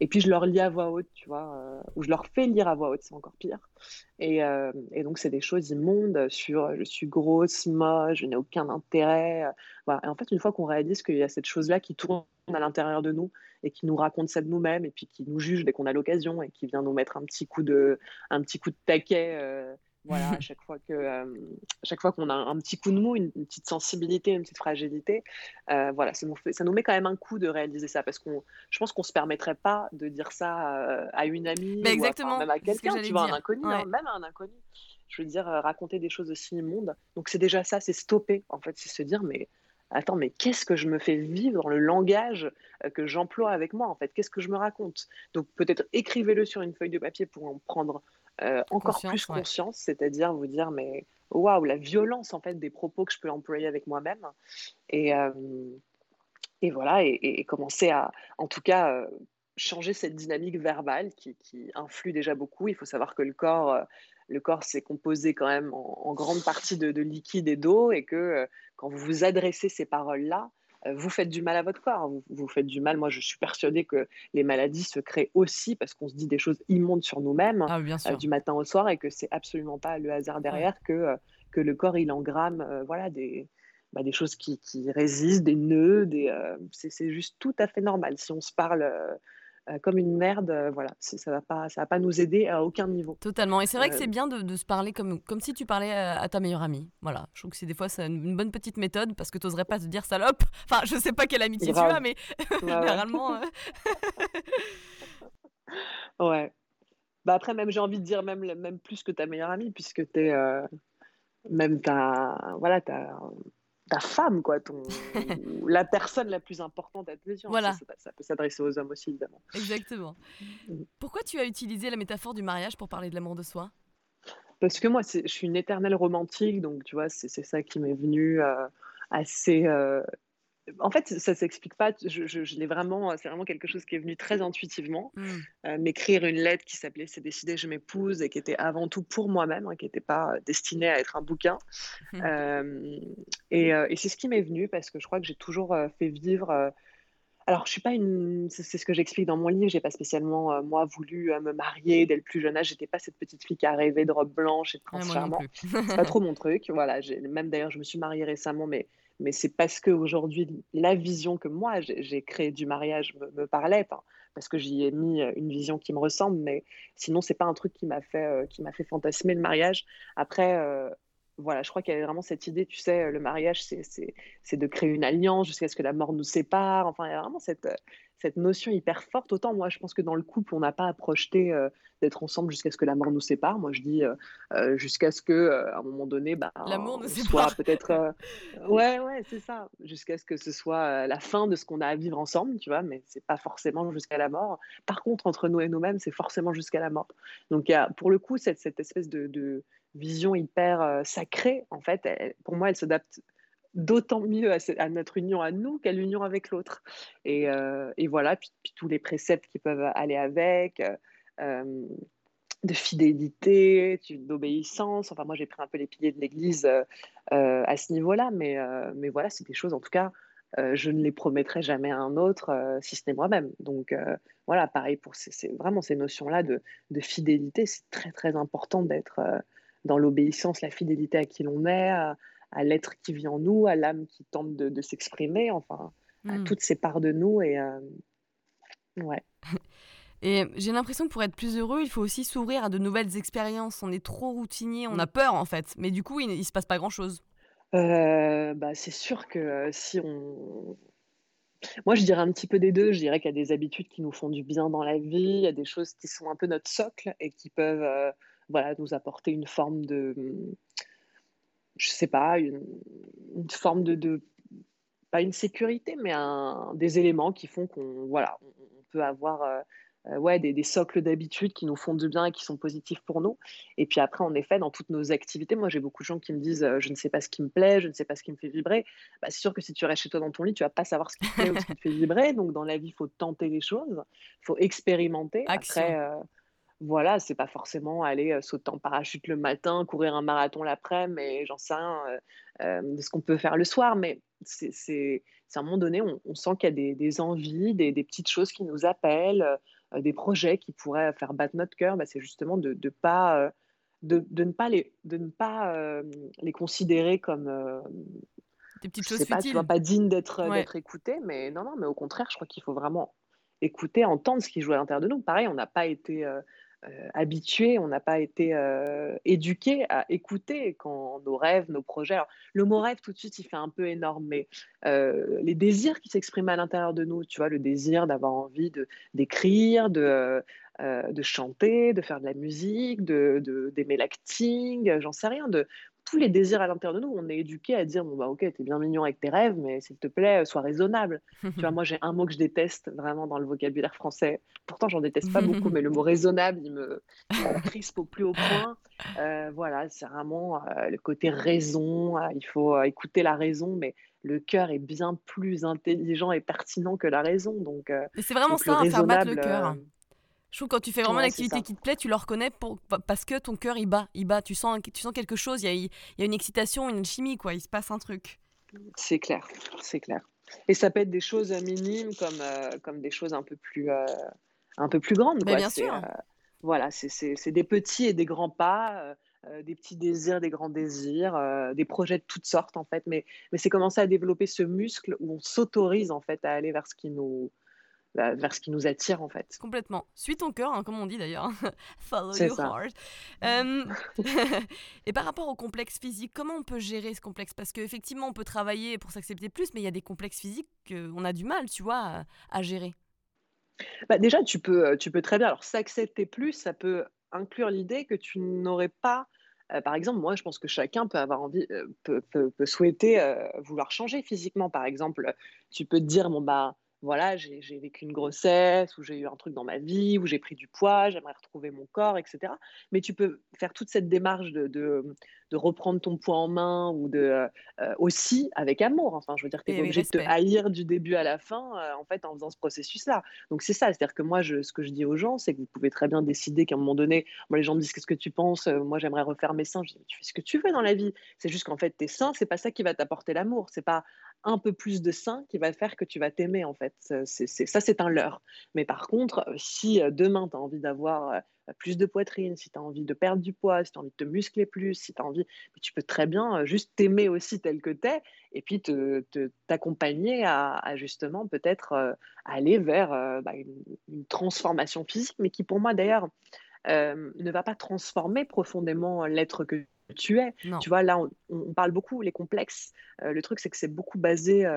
Et puis, je leur lis à voix haute, tu vois, ou je leur fais lire à voix haute, c'est encore pire. Et donc, c'est des choses immondes sur « je suis grosse, moche, je n'ai aucun intérêt ». Voilà. Et en fait, une fois qu'on réalise qu'il y a cette chose-là qui tourne à l'intérieur de nous et qui nous raconte ça de nous-mêmes et puis qui nous juge dès qu'on a l'occasion et qui vient nous mettre un petit coup de taquet voilà, à chaque fois qu'on a un petit coup de mou, une petite sensibilité, une petite fragilité, voilà, ça nous met quand même un coup de réaliser ça, parce je pense qu'on se permettrait pas de dire ça à une amie, ou même à quelqu'un, tu vois, un inconnu, hein, même à un inconnu. Je veux dire, raconter des choses aussi immondes. Donc c'est déjà ça, c'est stopper, en fait, c'est se dire, mais attends, mais qu'est-ce que je me fais vivre dans le langage que j'emploie avec moi, en fait? Qu'est-ce que je me raconte? Donc peut-être écrivez-le sur une feuille de papier pour en prendre encore plus conscience, c'est-à-dire vous dire, mais waouh, la violence en fait des propos que je peux employer avec moi-même. Et voilà, et commencer à, en tout cas, changer cette dynamique verbale qui influe déjà beaucoup. Il faut savoir que le corps c'est composé quand même en grande partie de liquide et d'eau, et que quand vous vous adressez ces paroles-là, vous faites du mal à votre corps, vous faites du mal. Moi, je suis persuadée que les maladies se créent aussi parce qu'on se dit des choses immondes sur nous-mêmes, du matin au soir, et que c'est absolument pas le hasard derrière que le corps il engramme des choses qui résistent, des nœuds, c'est juste tout à fait normal. Si on se parle comme une merde, voilà, ça va pas nous aider à aucun niveau. Totalement. Et c'est vrai que c'est bien de se parler comme si tu parlais à ta meilleure amie. Voilà, je trouve que c'est des fois c'est une bonne petite méthode, parce que tu n'oserais pas te dire salope. Enfin, je sais pas quelle amitié tu as, mais généralement. Ouais. Bah après, même j'ai envie de dire même plus que ta meilleure amie, puisque t'es même ta femme, quoi, la personne la plus importante à tes yeux. Voilà. Ça peut s'adresser aux hommes aussi, évidemment. Exactement. Pourquoi tu as utilisé la métaphore du mariage pour parler de l'amour de soi? Parce que moi, je suis une éternelle romantique, donc tu vois, c'est ça qui m'est venu assez... En fait, ça ne s'explique pas. Je l'ai vraiment, c'est vraiment quelque chose qui est venu très intuitivement. M'écrire une lettre qui s'appelait « C'est décidé, je m'épouse » et qui était avant tout pour moi-même, qui n'était pas destinée à être un bouquin. Et c'est ce qui m'est venu, parce que je crois que j'ai toujours fait vivre... Alors, je suis pas une... C'est ce que j'explique dans mon livre. J'ai pas spécialement, moi, voulu me marier dès le plus jeune âge. J'étais pas cette petite fille qui a rêvé de robe blanche et de prince charmant. C'est pas trop mon truc. Voilà. Même d'ailleurs, je me suis mariée récemment, mais c'est parce que aujourd'hui, la vision que moi j'ai créée du mariage me parlait, parce que j'y ai mis une vision qui me ressemble. Mais sinon, c'est pas un truc qui m'a fait fantasmer le mariage. Après. Voilà, je crois qu'il y avait vraiment cette idée, tu sais, le mariage, c'est de créer une alliance jusqu'à ce que la mort nous sépare. Enfin, il y a vraiment cette notion hyper forte. Autant, moi, je pense que dans le couple, on n'a pas à projeter d'être ensemble jusqu'à ce que la mort nous sépare. Moi, je dis jusqu'à ce qu'à un moment donné, l'amour nous sépare. Peut-être, ouais, c'est ça. Jusqu'à ce que ce soit la fin de ce qu'on a à vivre ensemble, tu vois, mais c'est pas forcément jusqu'à la mort. Par contre, entre nous et nous-mêmes, c'est forcément jusqu'à la mort. Donc, il y a, pour le coup, cette espèce de vision hyper sacrée, en fait, pour moi, elle s'adapte d'autant mieux à notre union à nous qu'à l'union avec l'autre. Et voilà, puis tous les préceptes qui peuvent aller avec, de fidélité, d'obéissance. Enfin, moi, j'ai pris un peu les piliers de l'Église à ce niveau-là, mais voilà, c'est des choses, en tout cas, je ne les promettrai jamais à un autre, si ce n'est moi-même. Donc, voilà, pareil, pour vraiment ces notions-là de fidélité, c'est très, très important d'être... dans l'obéissance, la fidélité à qui l'on est, à l'être qui vit en nous, à l'âme qui tente de s'exprimer, enfin, à toutes ces parts de nous. Et, ouais. Et j'ai l'impression que pour être plus heureux, il faut aussi s'ouvrir à de nouvelles expériences. On est trop routinier, on a peur en fait, mais du coup, il ne se passe pas grand-chose. C'est sûr que si on... Moi, je dirais un petit peu des deux. Je dirais qu'il y a des habitudes qui nous font du bien dans la vie, il y a des choses qui sont un peu notre socle et qui peuvent... Voilà, nous apporter une forme de, je sais pas, une forme de pas une sécurité, mais des éléments qui font qu'on, voilà, on peut avoir des socles d'habitude qui nous font du bien et qui sont positifs pour nous. Et puis après, en effet, dans toutes nos activités, moi j'ai beaucoup de gens qui me disent je ne sais pas ce qui me plaît, je ne sais pas ce qui me fait vibrer. C'est sûr que si tu restes chez toi dans ton lit, tu vas pas savoir ce qui te plaît ou ce qui te fait vibrer. Donc dans la vie, il faut tenter les choses, il faut expérimenter. Action. Après. Voilà, c'est pas forcément aller sauter en parachute le matin, courir un marathon l'après-midi, et j'en sais rien de ce qu'on peut faire le soir. Mais c'est à un moment donné, on sent qu'il y a des envies, des petites choses qui nous appellent, des projets qui pourraient faire battre notre cœur. C'est justement de ne pas les considérer comme des petites choses futiles. Tu vois, pas dignes d'être écoutées, mais non, mais au contraire, je crois qu'il faut vraiment écouter, entendre ce qui joue à l'intérieur de nous. Pareil, on n'a pas été habitué, on n'a pas été éduqué à écouter quand nos rêves, nos projets. Alors, le mot rêve, tout de suite, il fait un peu énorme, mais les désirs qui s'expriment à l'intérieur de nous, tu vois, le désir d'avoir envie d'écrire, de chanter, de faire de la musique, d'aimer l'acting, j'en sais rien, tous les désirs à l'intérieur de nous. On est éduqué à dire, bon bah ok, t'es bien mignon avec tes rêves, mais s'il te plaît, sois raisonnable. Tu vois, moi j'ai un mot que je déteste vraiment dans le vocabulaire français. Pourtant, j'en déteste pas beaucoup, mais le mot raisonnable, il me crispe au plus haut point. Voilà, c'est vraiment le côté raison. Il faut écouter la raison, mais le cœur est bien plus intelligent et pertinent que la raison. Donc, c'est vraiment ça, faire battre le cœur. Je trouve que quand tu fais vraiment une activité qui te plaît, tu le reconnais parce que ton cœur, il bat. Tu sens quelque chose, il y a une excitation, une chimie, quoi. Il se passe un truc. C'est clair. Et ça peut être des choses minimes comme des choses un peu plus grandes. Quoi. Bien sûr. Voilà, c'est des petits et des grands pas. Des petits désirs, des grands désirs, des projets de toutes sortes en fait, mais c'est commencer à développer ce muscle où on s'autorise en fait à aller vers ce qui nous attire en fait. Complètement. Suis ton cœur, hein, comme on dit d'ailleurs. Follow your heart. Et par rapport au complexe physique, comment on peut gérer ce complexe ? Parce qu'effectivement, on peut travailler pour s'accepter plus, mais il y a des complexes physiques qu'on a du mal, tu vois, à gérer. Bah, déjà, tu peux très bien. Alors, s'accepter plus, ça peut inclure l'idée que tu n'aurais pas... par exemple, moi, je pense que chacun peut avoir envie, peut souhaiter vouloir changer physiquement. Par exemple, tu peux te dire, bon, bah, voilà, j'ai vécu une grossesse, ou j'ai eu un truc dans ma vie, ou j'ai pris du poids, j'aimerais retrouver mon corps, etc. Mais tu peux faire toute cette démarche de reprendre ton poids en main, ou aussi avec amour. Enfin, je veux dire, tu es obligé de te haïr du début à la fin, en fait, en faisant ce processus-là. Donc, c'est ça. C'est-à-dire que moi, ce que je dis aux gens, c'est que vous pouvez très bien décider qu'à un moment donné, moi, les gens me disent, qu'est-ce que tu penses ? Moi, j'aimerais refaire mes seins. Je dis, mais tu fais ce que tu veux dans la vie. C'est juste qu'en fait, tes seins, c'est pas ça qui va t'apporter l'amour. C'est pas un peu plus de seins qui va faire que tu vas t'aimer, en fait. Ça, c'est un leurre. Mais par contre, si demain, tu as envie d'avoir plus de poitrine, si tu as envie de perdre du poids, si tu as envie de te muscler plus, si tu as envie... Tu peux très bien juste t'aimer aussi tel que tu es et puis t'accompagner à justement peut-être aller vers une transformation physique, mais qui pour moi d'ailleurs ne va pas transformer profondément l'être que tu es. Non. Tu vois, là, on parle beaucoup, les complexes. Le truc, c'est que c'est beaucoup basé...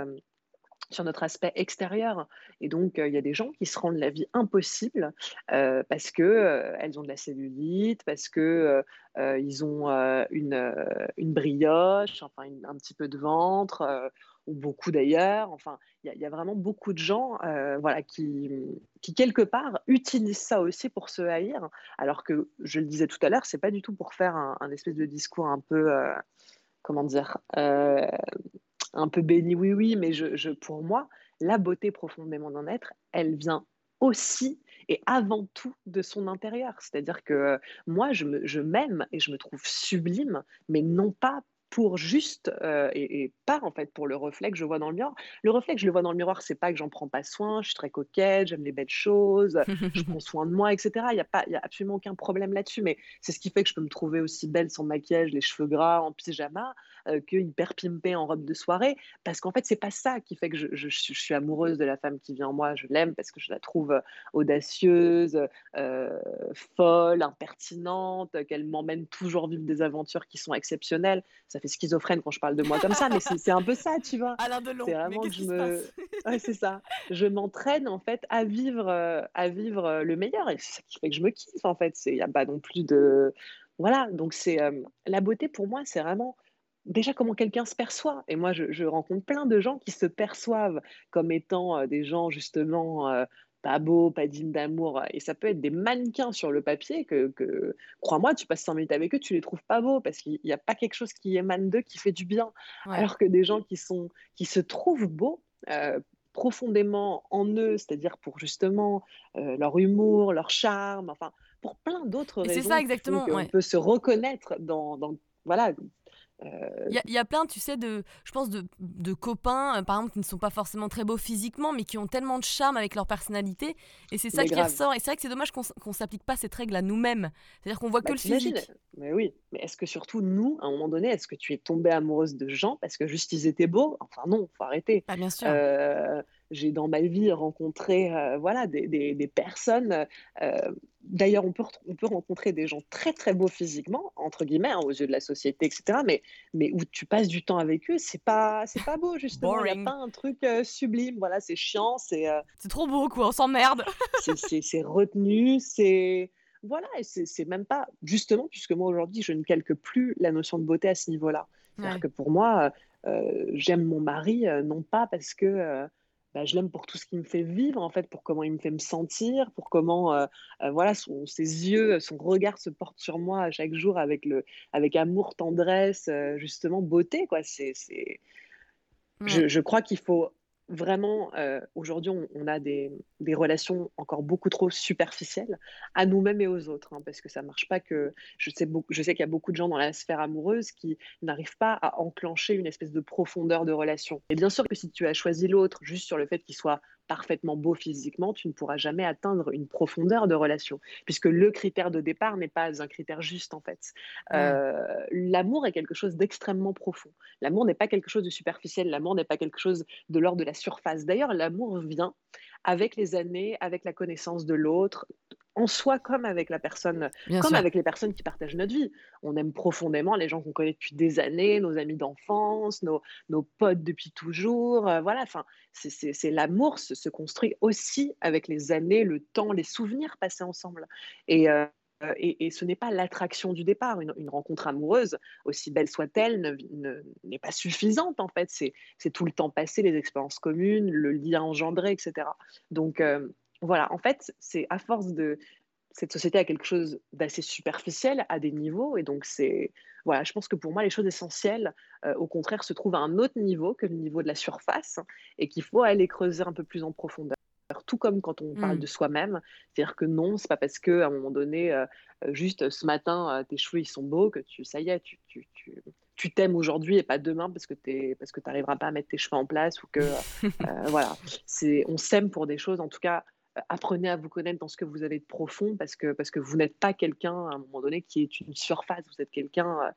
sur notre aspect extérieur. Et donc, il y a des gens qui se rendent la vie impossible parce qu'elles ont de la cellulite, parce qu'ils ont une brioche, enfin, un petit peu de ventre, ou beaucoup d'ailleurs. Enfin, il y a vraiment beaucoup de gens qui, quelque part, utilisent ça aussi pour se haïr. Alors que, je le disais tout à l'heure, c'est pas du tout pour faire un espèce de discours un peu... un peu béni, oui, mais pour moi, la beauté profondément d'un être, elle vient aussi et avant tout de son intérieur. C'est-à-dire que moi, je m'aime et je me trouve sublime, mais non pas pour juste, et pas en fait pour le reflet que je vois dans le miroir. Le reflet que je le vois dans le miroir, c'est pas que j'en prends pas soin, je suis très coquette, j'aime les belles choses, je prends soin de moi, etc. Il n'y a absolument aucun problème là-dessus, mais c'est ce qui fait que je peux me trouver aussi belle sans maquillage, les cheveux gras, en pyjama, que hyper pimpée en robe de soirée, parce qu'en fait, c'est pas ça qui fait que je suis amoureuse de la femme qui vient en moi, je l'aime parce que je la trouve audacieuse, folle, impertinente, qu'elle m'emmène toujours vivre des aventures qui sont exceptionnelles. Ça fait schizophrène quand je parle de moi comme ça, mais c'est un peu ça, tu vois. Alain Delon, c'est vraiment mais qu'est-ce qui se passe ? Ouais, c'est ça. Je m'entraîne, en fait, à vivre le meilleur. Et c'est ça qui fait que je me kiffe, en fait. Il n'y a pas non plus de... Voilà, donc c'est... la beauté, pour moi, c'est vraiment... Déjà, comment quelqu'un se perçoit. Et moi, je rencontre plein de gens qui se perçoivent comme étant des gens, justement... pas beau, pas digne d'amour, et ça peut être des mannequins sur le papier que crois-moi, tu passes 5 minutes avec eux, tu les trouves pas beaux, parce qu'il n'y a pas quelque chose qui émane d'eux qui fait du bien, ouais. Alors que des gens qui se trouvent beaux, profondément en eux, c'est-à-dire pour justement leur humour, leur charme, enfin, pour plein d'autres raisons, c'est ça, exactement, on peut se reconnaître dans voilà... Il y a plein, tu sais, je pense de copains, par exemple, qui ne sont pas forcément très beaux physiquement, mais qui ont tellement de charme avec leur personnalité, et c'est ça qui ressort. Et c'est vrai que c'est dommage qu'on ne s'applique pas cette règle à nous-mêmes. C'est-à-dire qu'on voit que le physique. Mais oui, mais est-ce que surtout nous, à un moment donné, est-ce que tu es tombée amoureuse de gens parce que juste ils étaient beaux ? Enfin non, faut arrêter. Ah, bien sûr. J'ai dans ma vie rencontré des personnes. D'ailleurs, on peut rencontrer des gens très très beaux physiquement, entre guillemets, hein, aux yeux de la société, etc. Mais où tu passes du temps avec eux, c'est pas beau, justement. Il n'y a pas un truc sublime. Voilà, c'est chiant. C'est trop beau, quoi. On s'emmerde. c'est retenu. C'est Voilà, et c'est même pas, justement, puisque moi aujourd'hui, je ne calque plus la notion de beauté à ce niveau-là. C'est-à-dire que pour moi, j'aime mon mari, non pas parce que je l'aime pour tout ce qu'il me fait vivre, en fait, pour comment il me fait me sentir, pour comment ses yeux, son regard se porte sur moi chaque jour avec amour, tendresse, justement beauté, quoi. Je crois qu'il faut vraiment, aujourd'hui, on a des relations encore beaucoup trop superficielles à nous-mêmes et aux autres, hein, parce que ça ne marche pas que... Je sais qu'il y a beaucoup de gens dans la sphère amoureuse qui n'arrivent pas à enclencher une espèce de profondeur de relation. Et bien sûr que si tu as choisi l'autre juste sur le fait qu'il soit parfaitement beau physiquement, tu ne pourras jamais atteindre une profondeur de relation, puisque le critère de départ n'est pas un critère juste, en fait. L'amour est quelque chose d'extrêmement profond. L'amour n'est pas quelque chose de superficiel, l'amour n'est pas quelque chose de l'ordre de la surface. D'ailleurs, l'amour vient avec les années, avec la connaissance de l'autre, en soi comme avec la personne, avec les personnes qui partagent notre vie. On aime profondément les gens qu'on connaît depuis des années, nos amis d'enfance, nos potes depuis toujours. C'est l'amour se construit aussi avec les années, le temps, les souvenirs passés ensemble. Et ce n'est pas l'attraction du départ. Une rencontre amoureuse, aussi belle soit-elle, n'est pas suffisante, en fait. C'est tout le temps passé, les expériences communes, le lien engendré, etc. Donc, voilà, en fait, c'est à force de... Cette société a quelque chose d'assez superficiel à des niveaux, et donc je pense que pour moi, les choses essentielles, au contraire, se trouvent à un autre niveau que le niveau de la surface, et qu'il faut aller creuser un peu plus en profondeur. Tout comme quand on parle de soi-même, c'est-à-dire que non, c'est pas parce que à un moment donné, juste ce matin, tes cheveux ils sont beaux que tu t'aimes aujourd'hui et pas demain parce que t'arriveras pas à mettre tes cheveux en place ou que on s'aime pour des choses. En tout cas, apprenez à vous connaître dans ce que vous avez de profond parce que vous n'êtes pas quelqu'un à un moment donné qui est une surface. Vous êtes quelqu'un.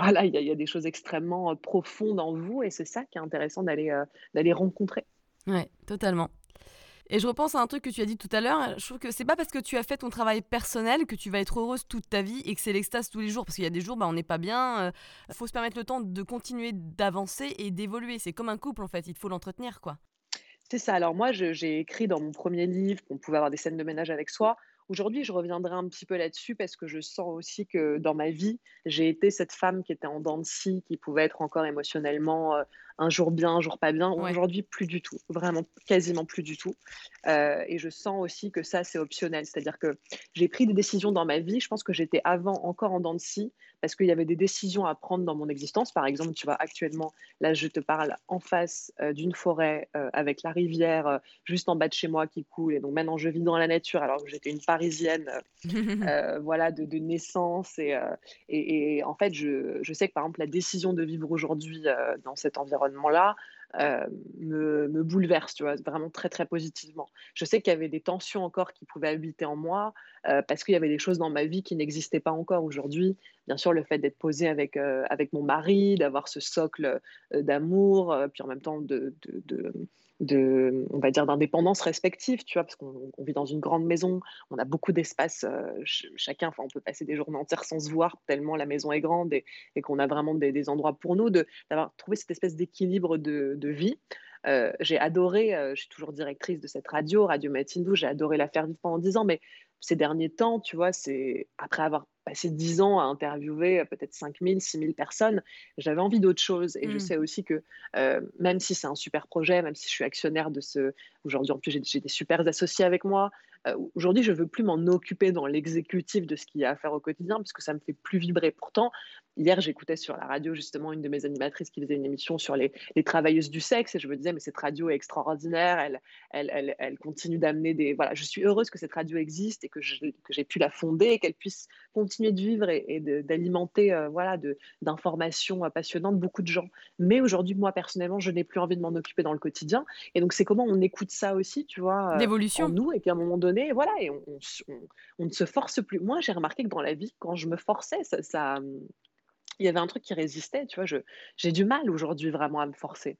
Il y a des choses extrêmement profondes en vous et c'est ça qui est intéressant d'aller rencontrer. Ouais, totalement. Et je repense à un truc que tu as dit tout à l'heure, je trouve que c'est pas parce que tu as fait ton travail personnel que tu vas être heureuse toute ta vie et que c'est l'extase tous les jours, parce qu'il y a des jours, on n'est pas bien, faut se permettre le temps de continuer d'avancer et d'évoluer, c'est comme un couple en fait, il faut l'entretenir quoi. C'est ça, alors moi j'ai écrit dans mon premier livre qu'on pouvait avoir des scènes de ménage avec soi. Aujourd'hui, je reviendrai un petit peu là-dessus parce que je sens aussi que dans ma vie, j'ai été cette femme qui était en dents de scie, qui pouvait être encore émotionnellement un jour bien, un jour pas bien. Ouais. Aujourd'hui, plus du tout, vraiment quasiment plus du tout. Et je sens aussi que ça, c'est optionnel. C'est-à-dire que j'ai pris des décisions dans ma vie. Je pense que j'étais avant encore en dents de scie parce qu'il y avait des décisions à prendre dans mon existence. Par exemple, tu vois, actuellement, là, je te parle en face d'une forêt avec la rivière juste en bas de chez moi qui coule. Et donc maintenant, je vis dans la nature alors que j'étais une parisienne de naissance et en fait je sais que par exemple la décision de vivre aujourd'hui dans cet environnement là me bouleverse, tu vois, vraiment très très positivement. Je sais qu'il y avait des tensions encore qui pouvaient habiter en moi parce qu'il y avait des choses dans ma vie qui n'existaient pas encore aujourd'hui. Bien sûr, le fait d'être posée avec mon mari, d'avoir ce socle d'amour, puis en même temps de on va dire d'indépendance respective, tu vois, parce qu'on vit dans une grande maison, on a beaucoup d'espace chacun, on peut passer des journées entières sans se voir tellement la maison est grande et qu'on a vraiment des endroits pour nous, d'avoir trouvé cette espèce d'équilibre de vie. J'ai adoré, je suis toujours directrice de cette Radio Matindou, j'ai adoré la faire vivre pendant 10 ans, mais ces derniers temps, tu vois, c'est après avoir passé 10 ans à interviewer peut-être 5000, 6000 personnes, j'avais envie d'autre chose. Et je sais aussi que même si c'est un super projet, même si je suis actionnaire de ce... Aujourd'hui, en plus, j'ai des super associés avec moi. Aujourd'hui, je ne veux plus m'en occuper dans l'exécutif de ce qu'il y a à faire au quotidien parce que ça ne me fait plus vibrer. Pourtant, hier, j'écoutais sur la radio justement une de mes animatrices qui faisait une émission sur les travailleuses du sexe et je me disais, mais cette radio est extraordinaire, elle continue d'amener des... Voilà, je suis heureuse que cette radio existe et que j'ai pu la fonder et qu'elle puisse continuer de vivre et d'alimenter d'informations passionnantes beaucoup de gens. Mais aujourd'hui, moi, personnellement, je n'ai plus envie de m'en occuper dans le quotidien et donc c'est comment on écoute ça aussi, tu vois, l'évolution en nous et qu'à un moment donné, et on ne se force plus. Moi, j'ai remarqué que dans la vie, quand je me forçais, il y avait un truc qui résistait, tu vois, j'ai du mal aujourd'hui vraiment à me forcer.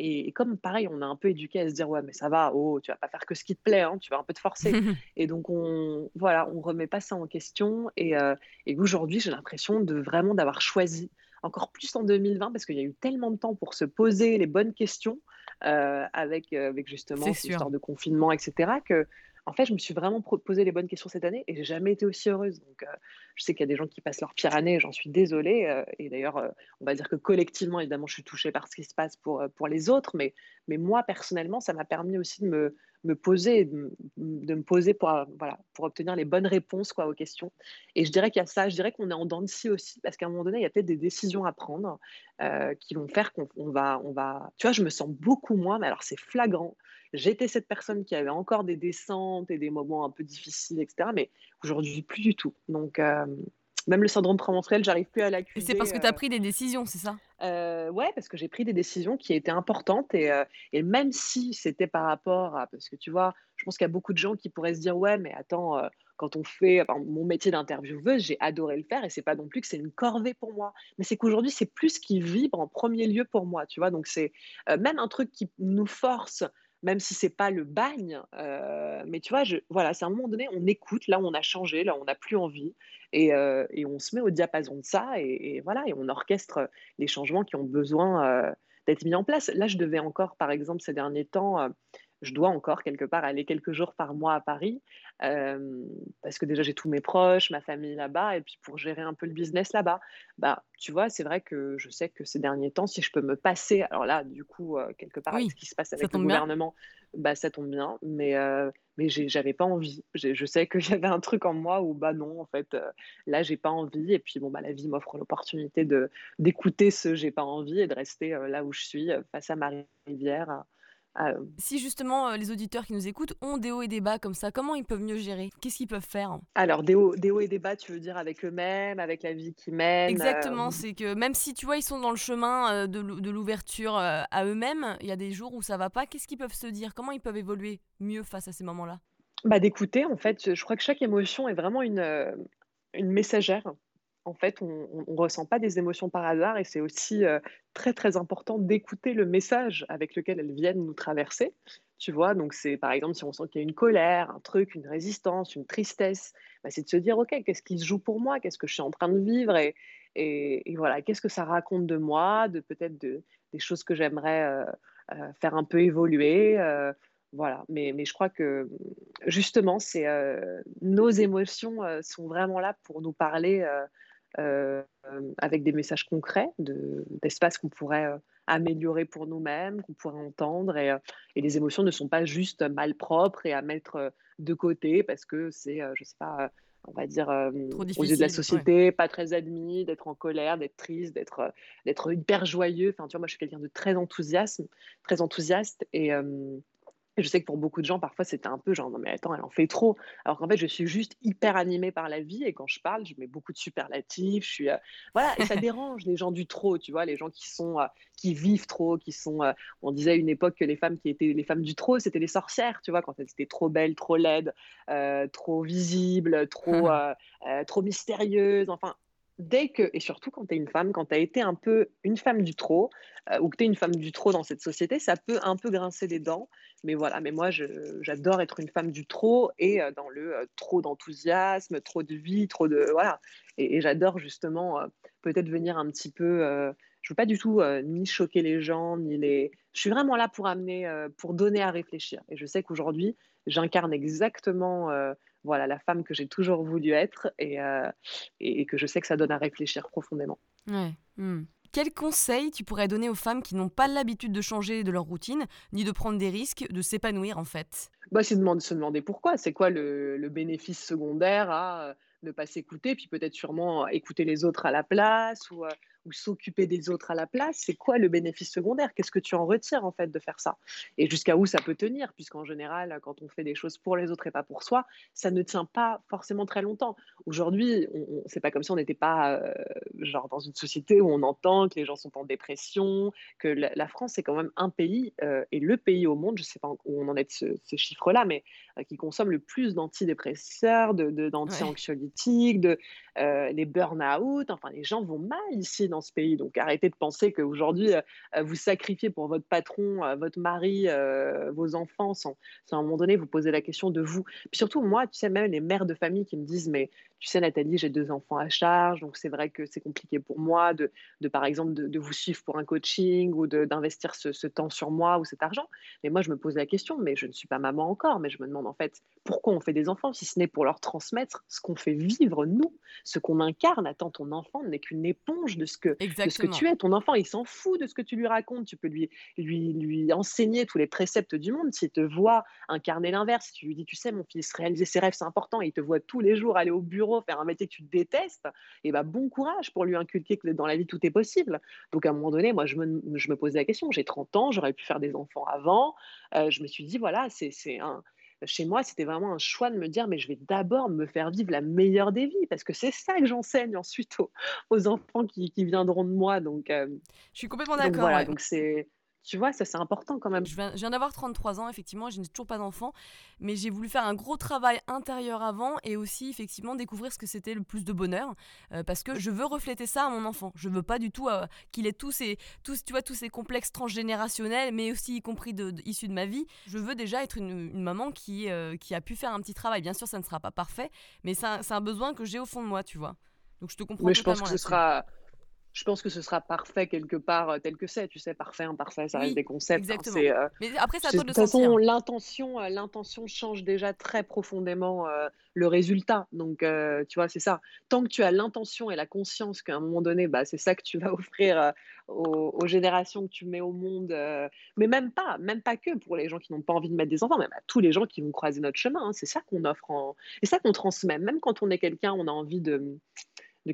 Et comme pareil, on a un peu éduqué à se dire, ouais, mais ça va, tu vas pas faire que ce qui te plaît, hein, tu vas un peu te forcer. Et donc, on remet pas ça en question. Et aujourd'hui, j'ai l'impression d'avoir choisi, encore plus en 2020, parce qu'il y a eu tellement de temps pour se poser les bonnes questions, avec justement cette histoire de confinement, etc., que En fait, je me suis vraiment posé les bonnes questions cette année et j'ai jamais été aussi heureuse. Donc, je sais qu'il y a des gens qui passent leur pire année, j'en suis désolée. Et d'ailleurs, on va dire que collectivement, évidemment, je suis touchée par ce qui se passe pour les autres. Mais moi, personnellement, ça m'a permis aussi de me poser, de me poser pour obtenir les bonnes réponses aux questions. Et je dirais qu'il y a ça, je dirais qu'on est en dents de scie aussi, parce qu'à un moment donné, il y a peut-être des décisions à prendre qui vont faire qu'on va... Tu vois, je me sens beaucoup moins, mais alors c'est flagrant. J'étais cette personne qui avait encore des descentes et des moments un peu difficiles, etc. Mais aujourd'hui, plus du tout. Donc, même le syndrome prémenstruel, j'arrive plus à l'accuser. Et c'est parce que tu as pris des décisions, c'est ça ? Ouais, parce que j'ai pris des décisions qui étaient importantes et même si c'était par rapport à... Parce que tu vois, je pense qu'il y a beaucoup de gens qui pourraient se dire « Ouais, mais attends, quand on fait... Enfin, mon métier d'intervieweuse, j'ai adoré le faire et c'est pas non plus que c'est une corvée pour moi. Mais c'est qu'aujourd'hui, c'est plus ce qui vibre en premier lieu pour moi, tu vois. Donc, c'est même un truc qui nous force... Même si c'est pas le bagne, mais tu vois, c'est à un moment donné, on écoute, là on a changé, là on n'a plus envie, et on se met au diapason de ça, et on orchestre les changements qui ont besoin d'être mis en place. Là, je devais encore, par exemple, ces derniers temps, je dois encore quelque part aller quelques jours par mois à Paris, parce que déjà j'ai tous mes proches, ma famille là-bas, et puis pour gérer un peu le business là-bas, bah tu vois, c'est vrai que je sais que ces derniers temps, si je peux me passer, alors là du coup quelque part, oui, ce qui se passe avec le gouvernement, bah ça tombe bien, mais j'avais pas envie. Je sais que j'avais un truc en moi où bah non, en fait, là j'ai pas envie, et puis bon bah la vie m'offre l'opportunité d'écouter ce j'ai pas envie et de rester là où je suis, face à ma rivière. Si justement les auditeurs qui nous écoutent ont des hauts et des bas comme ça, comment ils peuvent mieux gérer ? Qu'est-ce qu'ils peuvent faire ? Alors des hauts et des bas, tu veux dire avec eux-mêmes, avec la vie qu'ils mènent. Exactement, c'est que même si tu vois ils sont dans le chemin de l'ouverture à eux-mêmes, il y a des jours où ça va pas, qu'est-ce qu'ils peuvent se dire ? Comment ils peuvent évoluer mieux face à ces moments-là ? Bah d'écouter en fait, je crois que chaque émotion est vraiment une messagère. En fait, on ressent pas des émotions par hasard et c'est aussi très, très important d'écouter le message avec lequel elles viennent nous traverser. Tu vois, donc c'est par exemple si on sent qu'il y a une colère, un truc, une résistance, une tristesse, bah c'est de se dire « Ok, qu'est-ce qui se joue pour moi ? Qu'est-ce que je suis en train de vivre ?» et voilà, qu'est-ce que ça raconte de moi, des choses que j'aimerais faire un peu évoluer Voilà, mais je crois que justement, c'est nos émotions sont vraiment là pour nous parler avec des messages concrets d'espace qu'on pourrait améliorer pour nous-mêmes, qu'on pourrait entendre, et les émotions ne sont pas juste malpropres et à mettre de côté parce que c'est, je sais pas, on va dire, aux yeux de la société, ouais, pas très admis, d'être en colère, d'être triste, d'être hyper joyeux. Enfin, tu vois, moi, je suis quelqu'un de très enthousiaste et... Je sais que pour beaucoup de gens, parfois, c'était un peu genre « Non mais attends, elle en fait trop ». Alors qu'en fait, je suis juste hyper animée par la vie et quand je parle, je mets beaucoup de superlatifs. Je suis, voilà, et ça dérange les gens du trop, tu vois, les gens qui vivent trop, qui sont… on disait à une époque que les femmes qui étaient les femmes du trop, c'était les sorcières, tu vois, quand elles étaient trop belles, trop laides, trop visibles, trop mystérieuses, enfin… Et surtout quand tu es une femme, quand tu as été un peu une femme du trop, ou que tu es une femme du trop dans cette société, ça peut un peu grincer des dents. Mais voilà, mais moi, j'adore être une femme du trop et dans le trop d'enthousiasme, trop de vie, trop de... Voilà. Et j'adore justement peut-être venir un petit peu... je ne veux pas du tout ni choquer les gens, ni les... Je suis vraiment là pour amener, pour donner à réfléchir. Et je sais qu'aujourd'hui, j'incarne exactement... Voilà, la femme que j'ai toujours voulu être et que je sais que ça donne à réfléchir profondément. Ouais. Mmh. Quels conseils tu pourrais donner aux femmes qui n'ont pas l'habitude de changer de leur routine, ni de prendre des risques, de s'épanouir en fait ? Bah, c'est de se demander pourquoi. C'est quoi le bénéfice secondaire à ne pas s'écouter, puis peut-être sûrement écouter les autres à la place ou s'occuper des autres à la place. C'est quoi le bénéfice secondaire ? Qu'est-ce que tu en retires en fait de faire ça ? Et jusqu'à où ça peut tenir ? Puisqu'en général, quand on fait des choses pour les autres et pas pour soi, ça ne tient pas forcément très longtemps. Aujourd'hui, c'est pas comme si on n'était pas genre dans une société où on entend que les gens sont en dépression, que la France est quand même un pays et le pays au monde, je sais pas où on en est de ces chiffres-là, mais qui consomme le plus d'antidépresseurs, d'anti-anxiolytiques, les burn-out. Enfin, les gens vont mal ici dans dans ce pays. Donc arrêtez de penser qu'aujourd'hui, vous sacrifiez pour votre patron, votre mari, vos enfants, sans à un moment donné vous poser la question de vous. Puis surtout, moi, tu sais, même les mères de famille qui me disent, mais tu sais, Nathalie, j'ai 2 enfants à charge, donc c'est vrai que c'est compliqué pour moi par exemple, de vous suivre pour un coaching ou d'investir ce temps sur moi ou cet argent. Mais moi, je me pose la question, mais je ne suis pas maman encore, mais je me demande en fait pourquoi on fait des enfants, si ce n'est pour leur transmettre ce qu'on fait vivre, nous, ce qu'on incarne. Attends, ton enfant n'est qu'une éponge de ce que tu es. Ton enfant, il s'en fout de ce que tu lui racontes. Tu peux lui enseigner tous les préceptes du monde. S'il te voit incarner l'inverse, si tu lui dis, tu sais, mon fils, réaliser ses rêves, c'est important, et il te voit tous les jours aller au bureau, faire un métier que tu détestes, et ben bon courage pour lui inculquer que dans la vie, tout est possible. Donc, à un moment donné, moi, je me posais la question. J'ai 30 ans, j'aurais pu faire des enfants avant. Je me suis dit, voilà, chez moi, c'était vraiment un choix de me dire, mais je vais d'abord me faire vivre la meilleure des vies, parce que c'est ça que j'enseigne ensuite aux enfants qui viendront de moi. Donc, je suis complètement d'accord. Donc, voilà, ouais. Donc c'est... Tu vois, ça c'est important quand même. Je viens d'avoir 33 ans, effectivement, je n'ai toujours pas d'enfant, mais j'ai voulu faire un gros travail intérieur avant et aussi, effectivement, découvrir ce que c'était le plus de bonheur, parce que je veux refléter ça à mon enfant. Je veux pas du tout qu'il ait tous ces complexes transgénérationnels, mais aussi y compris issus de ma vie. Je veux déjà être une maman qui a pu faire un petit travail. Bien sûr, ça ne sera pas parfait, mais c'est un besoin que j'ai au fond de moi, tu vois. Donc je te comprends. Mais je pense que ce sera parfait quelque part tel que c'est, tu sais, parfait, imparfait, ça reste des concepts. Exactement. Hein, mais après, c'est à toi de le sentir. De toute façon, l'intention change déjà très profondément le résultat. Donc, tu vois, c'est ça. Tant que tu as l'intention et la conscience qu'à un moment donné, bah, c'est ça que tu vas offrir aux générations que tu mets au monde, mais même pas que pour les gens qui n'ont pas envie de mettre des enfants, même à tous les gens qui vont croiser notre chemin. Hein, c'est ça qu'on offre, et ça qu'on transmet. Même quand on est quelqu'un, on a envie de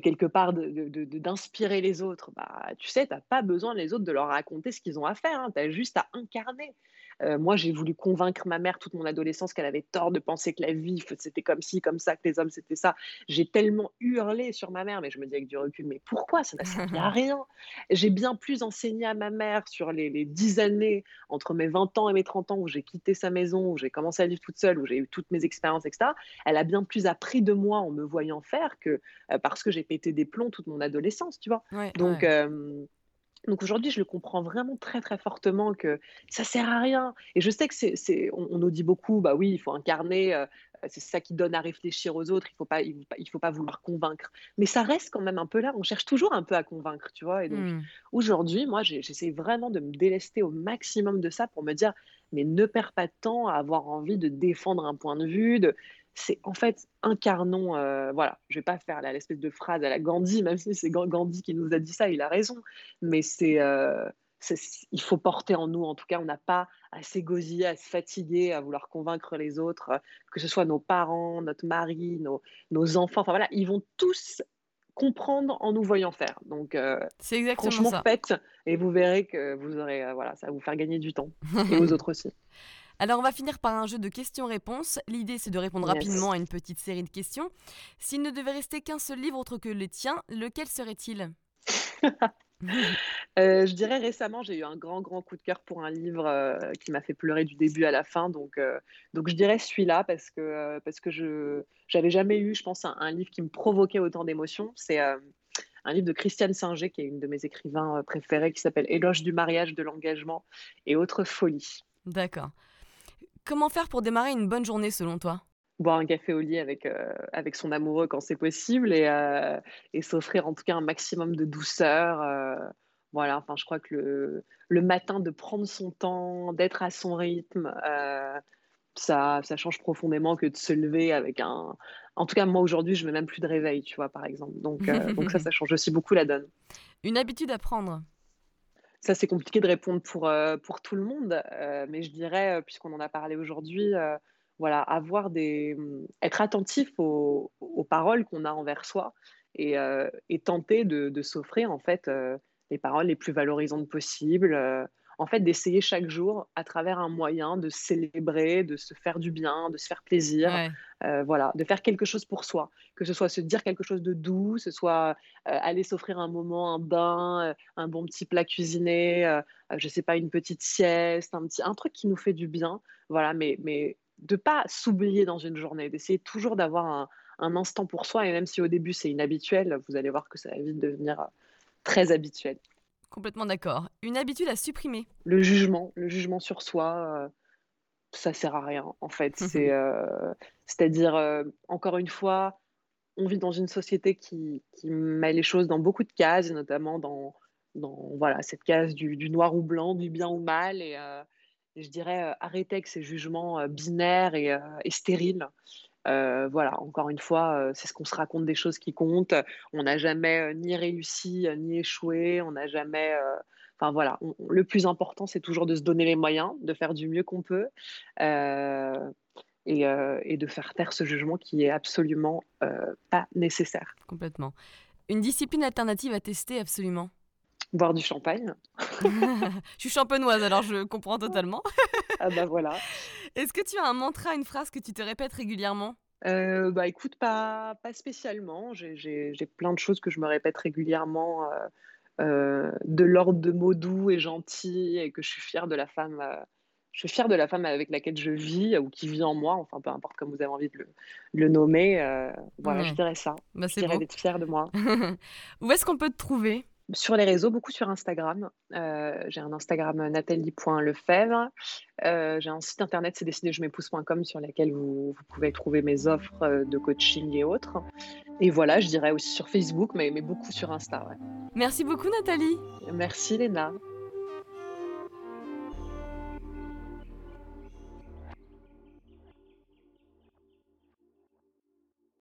quelque part d'inspirer les autres, bah, tu sais, t'as pas besoin les autres de leur raconter ce qu'ils ont à faire, hein, t'as juste à incarner. Moi, j'ai voulu convaincre ma mère toute mon adolescence qu'elle avait tort de penser que la vie, c'était comme ci, comme ça, que les hommes, c'était ça. J'ai tellement hurlé sur ma mère, mais je me dis avec du recul, mais pourquoi ça n'a servi à rien ? J'ai bien plus enseigné à ma mère sur les 10 années, entre mes 20 ans et mes 30 ans, où j'ai quitté sa maison, où j'ai commencé à vivre toute seule, où j'ai eu toutes mes expériences, etc. Elle a bien plus appris de moi en me voyant faire que parce que j'ai pété des plombs toute mon adolescence, tu vois. Ouais, donc... Ouais. Donc aujourd'hui, je le comprends vraiment très très fortement que ça sert à rien. Et je sais que on nous dit beaucoup, bah oui, il faut incarner, c'est ça qui donne à réfléchir aux autres. Il faut pas vouloir convaincre. Mais ça reste quand même un peu là. On cherche toujours un peu à convaincre, tu vois. Et donc aujourd'hui, moi, j'essaie vraiment de me délester au maximum de ça pour me dire, mais ne perds pas de temps à avoir envie de défendre un point de vue. C'est en fait incarnons, voilà, je vais pas faire l'espèce de phrase à la Gandhi, même si c'est Gandhi qui nous a dit ça, il a raison, mais il faut porter en nous, en tout cas, on n'a pas à s'égosiller, à se fatiguer, à vouloir convaincre les autres, que ce soit nos parents, notre mari, nos enfants, enfin voilà, ils vont tous comprendre en nous voyant faire. Donc, c'est exactement franchement, ça. Faites, et vous verrez que vous aurez, voilà, ça va vous faire gagner du temps, et aux autres aussi. Alors, on va finir par un jeu de questions-réponses. L'idée, c'est de répondre rapidement à une petite série de questions. S'il ne devait rester qu'un seul livre autre que le tien, lequel serait-il ? Je dirais récemment, j'ai eu un grand coup de cœur pour un livre qui m'a fait pleurer du début à la fin. Donc je dirais celui-là parce que j'avais jamais eu, je pense, un livre qui me provoquait autant d'émotions. C'est... un livre de Christiane Singer, qui est une de mes écrivains préférés, qui s'appelle « Éloge du mariage, de l'engagement et autres folies ». D'accord. Comment faire pour démarrer une bonne journée, selon toi ? Boire un café au lit avec son amoureux quand c'est possible et s'offrir en tout cas un maximum de douceur. Voilà, enfin, je crois que le matin, de prendre son temps, d'être à son rythme, ça change profondément que de se lever avec un... En tout cas, moi, aujourd'hui, je ne mets même plus de réveil, tu vois, par exemple. Donc ça change aussi beaucoup la donne. Une habitude à prendre ? Ça, c'est compliqué de répondre pour tout le monde, mais je dirais, puisqu'on en a parlé aujourd'hui, voilà, être attentif aux paroles qu'on a envers soi et tenter de s'offrir en fait les paroles les plus valorisantes possibles. En fait, d'essayer chaque jour, à travers un moyen, de célébrer, de se faire du bien, de se faire plaisir, voilà, de faire quelque chose pour soi. Que ce soit se dire quelque chose de doux, ce soit aller s'offrir un moment, un bain, un bon petit plat cuisiné, je sais pas, une petite sieste, un truc qui nous fait du bien. Voilà, mais de pas s'oublier dans une journée, d'essayer toujours d'avoir un instant pour soi. Et même si au début c'est inhabituel, vous allez voir que ça va vite devenir très habituelle. Complètement d'accord. Une habitude à supprimer? Le jugement sur soi, ça sert à rien en fait. C'est-à-dire, encore une fois, on vit dans une société qui met les choses dans beaucoup de cases, notamment dans voilà, cette case du noir ou blanc, du bien ou mal. Et je dirais, arrêtez avec ces jugements binaires et stériles. Voilà, encore une fois, c'est ce qu'on se raconte des choses qui comptent. On n'a jamais ni réussi, ni échoué. On n'a jamais... Enfin voilà, le plus important, c'est toujours de se donner les moyens, de faire du mieux qu'on peut et de faire taire ce jugement qui est absolument pas nécessaire. Complètement. Une discipline alternative à tester absolument? Boire du champagne. Je suis champenoise, alors je comprends totalement. Ah bah voilà. Est-ce que tu as un mantra, une phrase que tu te répètes régulièrement ? Écoute, pas spécialement. J'ai plein de choses que je me répète régulièrement, de l'ordre de mots doux et gentils, et que je suis fière de la femme. Je suis fière de la femme avec laquelle je vis ou qui vit en moi, enfin peu importe comme vous avez envie de le nommer. Voilà, je dirais ça. Bah, je dirais d'être fière de moi. Où est-ce qu'on peut te trouver ? Sur les réseaux, beaucoup sur Instagram. J'ai un Instagram nathalie.lefebvre. J'ai un site internet, c'est décidé, je m'épouse.com, sur lequel vous pouvez trouver mes offres de coaching et autres. Et voilà, je dirais aussi sur Facebook, mais beaucoup sur Insta. Ouais. Merci beaucoup Nathalie. Merci Léna.